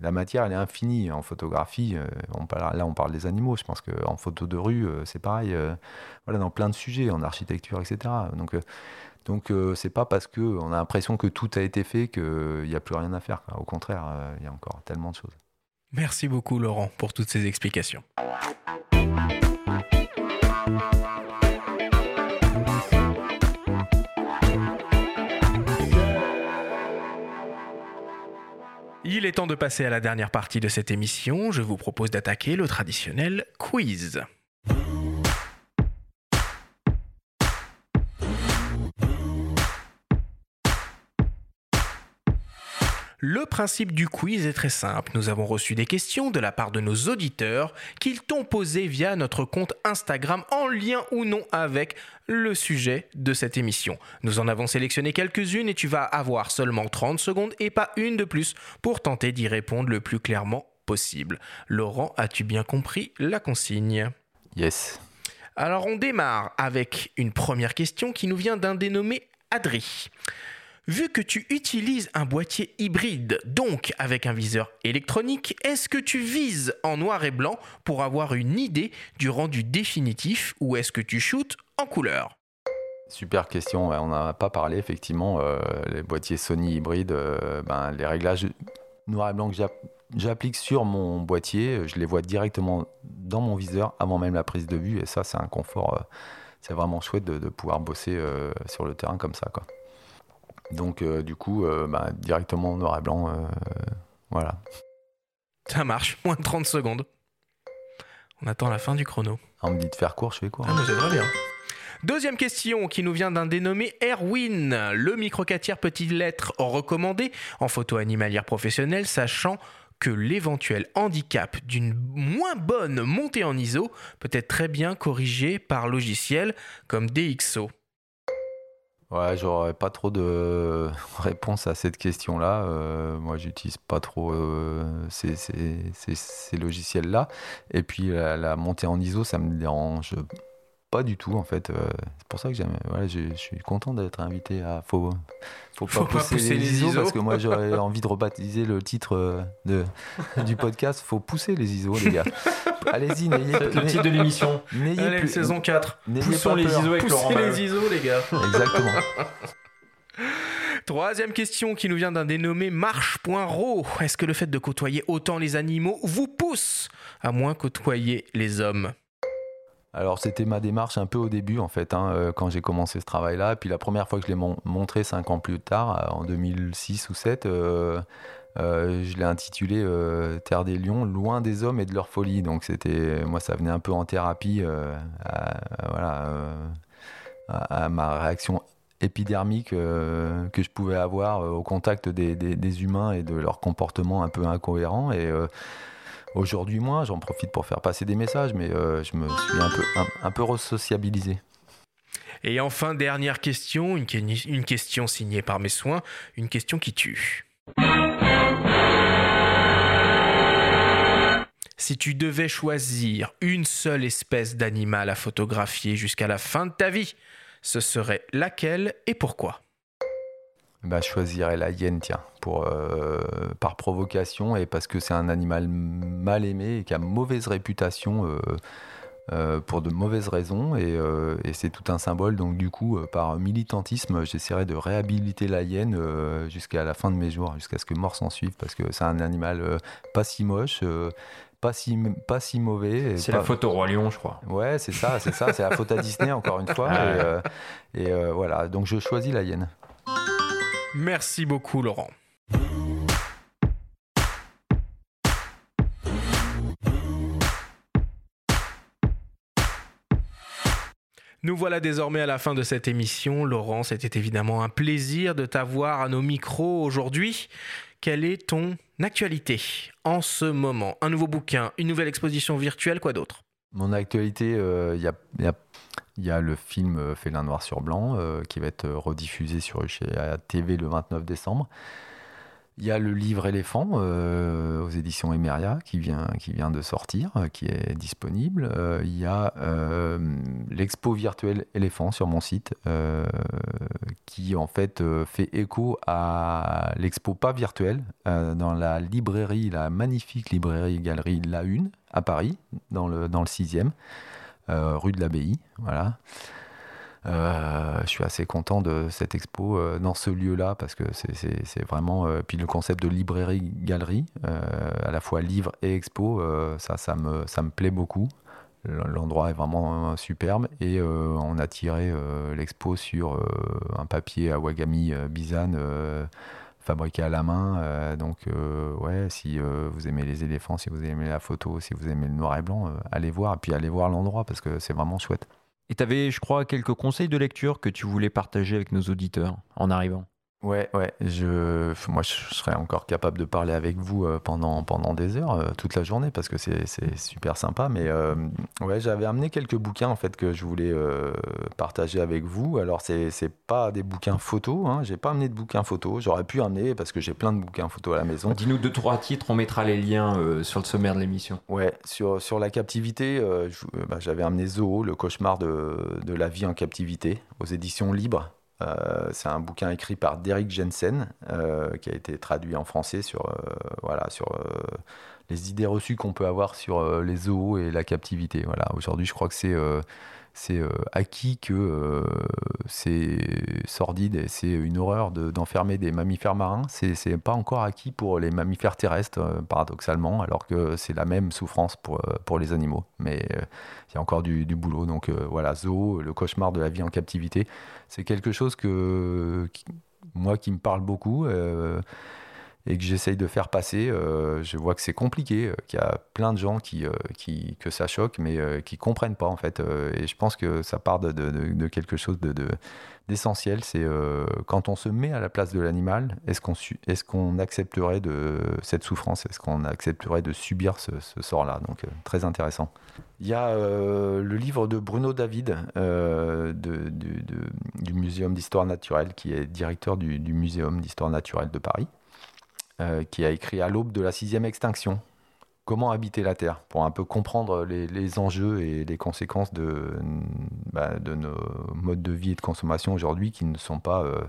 la matière, elle est infinie. En photographie, euh, on parle, là, on parle des animaux. Je pense qu'en photo de rue, euh, c'est pareil. Euh, voilà, dans plein de sujets, en architecture, et cetera. Donc, euh, donc euh, c'est pas parce qu'on a l'impression que tout a été fait qu'il n'y a plus rien à faire, quoi. Au contraire, il euh, y a encore tellement de choses. Merci beaucoup, Laurent, pour toutes ces explications. Il est temps de passer à la dernière partie de cette émission. Je vous propose d'attaquer le traditionnel quiz. Le principe du quiz est très simple. Nous avons reçu des questions de la part de nos auditeurs qu'ils t'ont posées via notre compte Instagram en lien ou non avec le sujet de cette émission. Nous en avons sélectionné quelques-unes et tu vas avoir seulement trente secondes et pas une de plus pour tenter d'y répondre le plus clairement possible. Laurent, as-tu bien compris la consigne ? Yes. Alors on démarre avec une première question qui nous vient d'un dénommé Adri. Vu que tu utilises un boîtier hybride, donc avec un viseur électronique, est-ce que tu vises en noir et blanc pour avoir une idée du rendu définitif ou est-ce que tu shootes en couleur ? Super question, on n'en a pas parlé effectivement, euh, les boîtiers Sony hybrides, euh, ben, les réglages noir et blanc que j'applique sur mon boîtier, je les vois directement dans mon viseur avant même la prise de vue et ça c'est un confort, euh, c'est vraiment chouette de, de pouvoir bosser euh, sur le terrain comme ça, quoi. Donc euh, du coup, euh, ben, directement noir et blanc, euh, voilà. Ça marche, moins de trente secondes. On attend la fin du chrono. On me dit de faire court, je fais court. Ah mais j'aimerais bien. Deuxième question qui nous vient d'un dénommé Erwin. Le microcatière peut-il être recommandé en photo animalière professionnelle, sachant que l'éventuel handicap d'une moins bonne montée en I S O peut être très bien corrigé par logiciel comme D X O? Ouais, j'aurais pas trop de réponse à cette question-là. Euh, moi, j'utilise pas trop euh, ces, ces, ces, ces logiciels-là. Et puis, la, la montée en I S O, ça me dérange pas du tout en fait, euh, c'est pour ça que j'aime, voilà, je, je suis content d'être invité à faut faut pas, faut pousser, pas pousser les, les I S O, parce que moi j'aurais envie de rebaptiser le titre de du podcast, faut pousser les I S O les gars. Allez-y, n'ayez c'est le titre de l'émission. N'ayez Allez, plus, saison quatre. Poussons les I S O avec Laurent Baheux. Poussez les I S O les gars. Exactement. Troisième question qui nous vient d'un dénommé Marche.ro. Est-ce que le fait de côtoyer autant les animaux vous pousse à moins côtoyer les hommes? Alors c'était ma démarche un peu au début en fait, hein, quand j'ai commencé ce travail-là. Et puis la première fois que je l'ai mon- montré cinq ans plus tard, en deux mille six ou deux mille sept, euh, euh, je l'ai intitulé euh, Terre des lions, loin des hommes et de leur folie. Donc c'était, moi ça venait un peu en thérapie, euh, à, à, voilà, euh, à, à ma réaction épidermique euh, que je pouvais avoir euh, au contact des, des, des humains et de leur comportement un peu incohérent. Et euh, aujourd'hui, moi, j'en profite pour faire passer des messages, mais euh, je me suis un peu, un, un peu resociabilisé. Et enfin, dernière question, une, une question signée par mes soins, une question qui tue. Si tu devais choisir une seule espèce d'animal à photographier jusqu'à la fin de ta vie, ce serait laquelle et pourquoi ? Bah, je choisirais la hyène, tiens, pour, euh, par provocation et parce que c'est un animal mal aimé et qui a mauvaise réputation euh, euh, pour de mauvaises raisons et, euh, et c'est tout un symbole. Donc du coup, euh, par militantisme, j'essaierai de réhabiliter la hyène euh, jusqu'à la fin de mes jours, jusqu'à ce que mort s'en suive, parce que c'est un animal euh, pas si moche, euh, pas si, pas si mauvais. C'est pas... la faute au Roi Lion, je crois. Ouais, c'est ça, c'est ça, c'est la faute à Disney, encore une fois. Ah, et euh, et euh, voilà, donc je choisis la hyène. Merci beaucoup, Laurent. Nous voilà désormais à la fin de cette émission. Laurent, c'était évidemment un plaisir de t'avoir à nos micros aujourd'hui. Quelle est ton actualité en ce moment? Un nouveau bouquin, une nouvelle exposition virtuelle, quoi d'autre? Mon actualité, il euh, y a... Y a... Il y a le film Félin noir sur blanc euh, qui va être rediffusé sur Ushuaïa T V le vingt-neuf décembre. Il y a le livre Éléphant euh, aux éditions Hemeria qui vient, qui vient de sortir, euh, qui est disponible. Euh, il y a euh, l'expo virtuelle Éléphant sur mon site euh, qui en fait euh, fait écho à l'expo pas virtuelle euh, dans la librairie, la magnifique librairie galerie La Une à Paris, dans le, dans le sixième. Euh, rue de l'Abbaye, voilà. Euh, je suis assez content de cette expo euh, dans ce lieu-là parce que c'est, c'est, c'est vraiment. Euh, puis le concept de librairie-galerie, euh, à la fois livre et expo, euh, ça, ça me, ça me plaît beaucoup. L'endroit est vraiment euh, superbe et euh, on a tiré euh, l'expo sur euh, un papier à Wagami euh, Bizan. Euh, fabriqué à la main, euh, donc euh, ouais, si euh, vous aimez les éléphants, si vous aimez la photo, si vous aimez le noir et blanc, euh, allez voir, et puis allez voir l'endroit, parce que c'est vraiment chouette. Et tu avais, je crois, quelques conseils de lecture que tu voulais partager avec nos auditeurs en arrivant. Ouais, ouais, je, moi je serais encore capable de parler avec vous pendant, pendant des heures, euh, toute la journée, parce que c'est, c'est super sympa, mais euh, ouais, j'avais amené quelques bouquins en fait que je voulais euh, partager avec vous. Alors c'est, c'est pas des bouquins photos, hein, j'ai pas amené de bouquins photos, j'aurais pu amener parce que j'ai plein de bouquins photos à la maison. Dis-nous deux, trois titres, on mettra les liens euh, sur le sommaire de l'émission. Ouais, sur, sur la captivité, euh, bah, j'avais amené Zoho, le cauchemar de, de la vie en captivité, aux éditions Libres. Euh, c'est un bouquin écrit par Derek Jensen euh, qui a été traduit en français sur, euh, voilà, sur euh, les idées reçues qu'on peut avoir sur euh, les zoos et la captivité. Voilà. Aujourd'hui, je crois que c'est, euh, c'est euh, acquis que euh, c'est sordide et c'est une horreur de, d'enfermer des mammifères marins. C'est, c'est pas encore acquis pour les mammifères terrestres, euh, paradoxalement, alors que c'est la même souffrance pour, euh, pour les animaux. Mais il euh, y a encore du, du boulot. Donc euh, voilà, Zoo, le cauchemar de la vie en captivité, c'est quelque chose que, qui, moi, qui me parle beaucoup. Euh, et que j'essaye de faire passer, euh, je vois que c'est compliqué, euh, qu'il y a plein de gens qui, euh, qui, que ça choque, mais euh, qui ne comprennent pas, en fait. Euh, et je pense que ça part de, de, de quelque chose de, de, d'essentiel, c'est euh, quand on se met à la place de l'animal, est-ce qu'on, est-ce qu'on accepterait de cette souffrance ? Est-ce qu'on accepterait de subir ce, ce sort-là ? Donc, euh, très intéressant. Il y a euh, le livre de Bruno David, euh, de, de, de, du Muséum d'Histoire Naturelle, qui est directeur du, du Muséum d'Histoire Naturelle de Paris. Euh, qui a écrit « À l'aube de la sixième extinction, comment habiter la Terre ?» pour un peu comprendre les, les enjeux et les conséquences de, bah, de nos modes de vie et de consommation aujourd'hui qui ne sont pas, euh,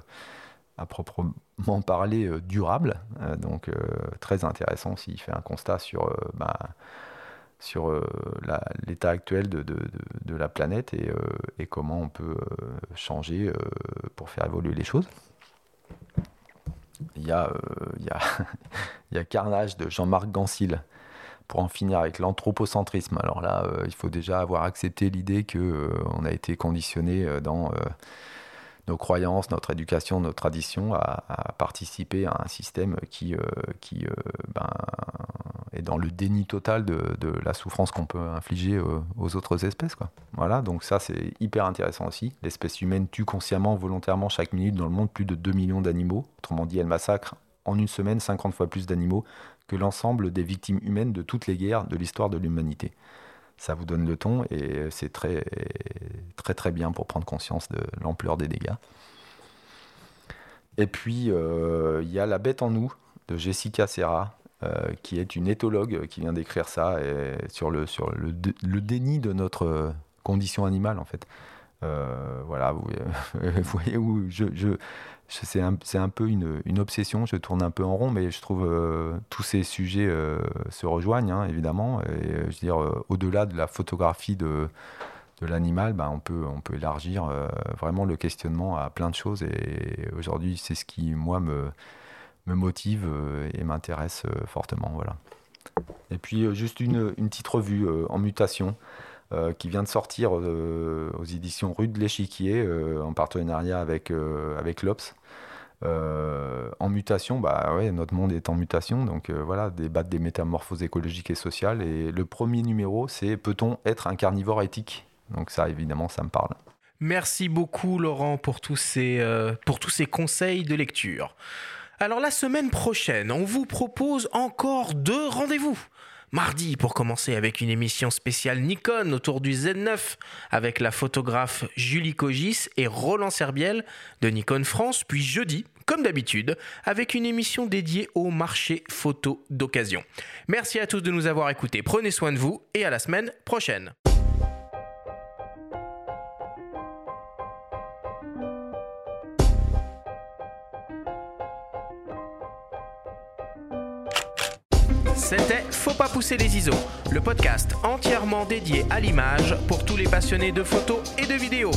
à proprement parler, euh, durables. Euh, donc, euh, très intéressant s'il fait un constat sur... Euh, bah, sur euh, la, l'état actuel de, de, de, de la planète et, euh, et comment on peut euh, changer euh, pour faire évoluer les choses. Il y a, euh, il y a, il y a Carnage de Jean-Marc Gansil pour en finir avec l'anthropocentrisme. Alors là, euh, il faut déjà avoir accepté l'idée qu'on euh, a été conditionné dans euh, nos croyances, notre éducation, nos traditions à, à participer à un système qui, euh, qui euh, ben, est dans le déni total de, de la souffrance qu'on peut infliger euh, aux autres espèces, quoi. Voilà, donc ça c'est hyper intéressant aussi. L'espèce humaine tue consciemment, volontairement, chaque minute dans le monde plus de deux millions d'animaux. Autrement dit, elle massacre en une semaine cinquante fois plus d'animaux que l'ensemble des victimes humaines de toutes les guerres de l'histoire de l'humanité. Ça vous donne le ton et c'est très très très bien pour prendre conscience de l'ampleur des dégâts. Et puis il euh, y a La bête en nous de Jessica Serra euh, qui est une éthologue qui vient d'écrire ça et sur le sur le, le déni de notre condition animale en fait. Euh, voilà, vous, euh, vous voyez où je, je, je c'est, un, c'est un peu une, une obsession, je tourne un peu en rond, mais je trouve euh, tous ces sujets euh, se rejoignent, hein, évidemment. Et je veux dire, euh, au-delà de la photographie de, de l'animal, bah, on peut, on peut élargir euh, vraiment le questionnement à plein de choses. Et aujourd'hui, c'est ce qui, moi, me, me motive et m'intéresse euh, fortement. Voilà. Et puis, juste une, une petite revue euh, en mutation. Euh, qui vient de sortir euh, aux éditions Rue de l'Échiquier euh, en partenariat avec, euh, avec l'Obs. Euh, en mutation, bah ouais, notre monde est en mutation, donc euh, voilà, débattre des métamorphoses écologiques et sociales. Et le premier numéro, c'est « Peut-on être un carnivore éthique ?» Donc ça, évidemment, ça me parle. Merci beaucoup, Laurent, pour tous ces, euh, pour tous ces conseils de lecture. Alors la semaine prochaine, on vous propose encore deux rendez-vous. Mardi, pour commencer avec une émission spéciale Nikon autour du Z neuf avec la photographe Julie Cogis et Roland Serbiel de Nikon France, puis jeudi, comme d'habitude, avec une émission dédiée au marché photo d'occasion. Merci à tous de nous avoir écoutés, prenez soin de vous et à la semaine prochaine. C'était Faut pas pousser les I S O, le podcast entièrement dédié à l'image pour tous les passionnés de photos et de vidéos.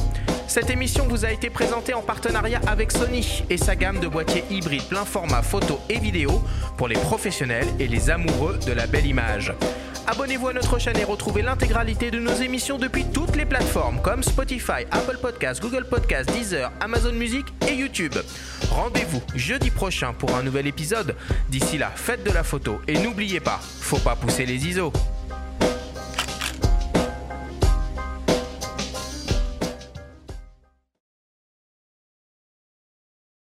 Cette émission vous a été présentée en partenariat avec Sony et sa gamme de boîtiers hybrides plein format photo et vidéo pour les professionnels et les amoureux de la belle image. Abonnez-vous à notre chaîne et retrouvez l'intégralité de nos émissions depuis toutes les plateformes comme Spotify, Apple Podcasts, Google Podcasts, Deezer, Amazon Music et YouTube. Rendez-vous jeudi prochain pour un nouvel épisode. D'ici là, faites de la photo et n'oubliez pas, faut pas pousser les I S O.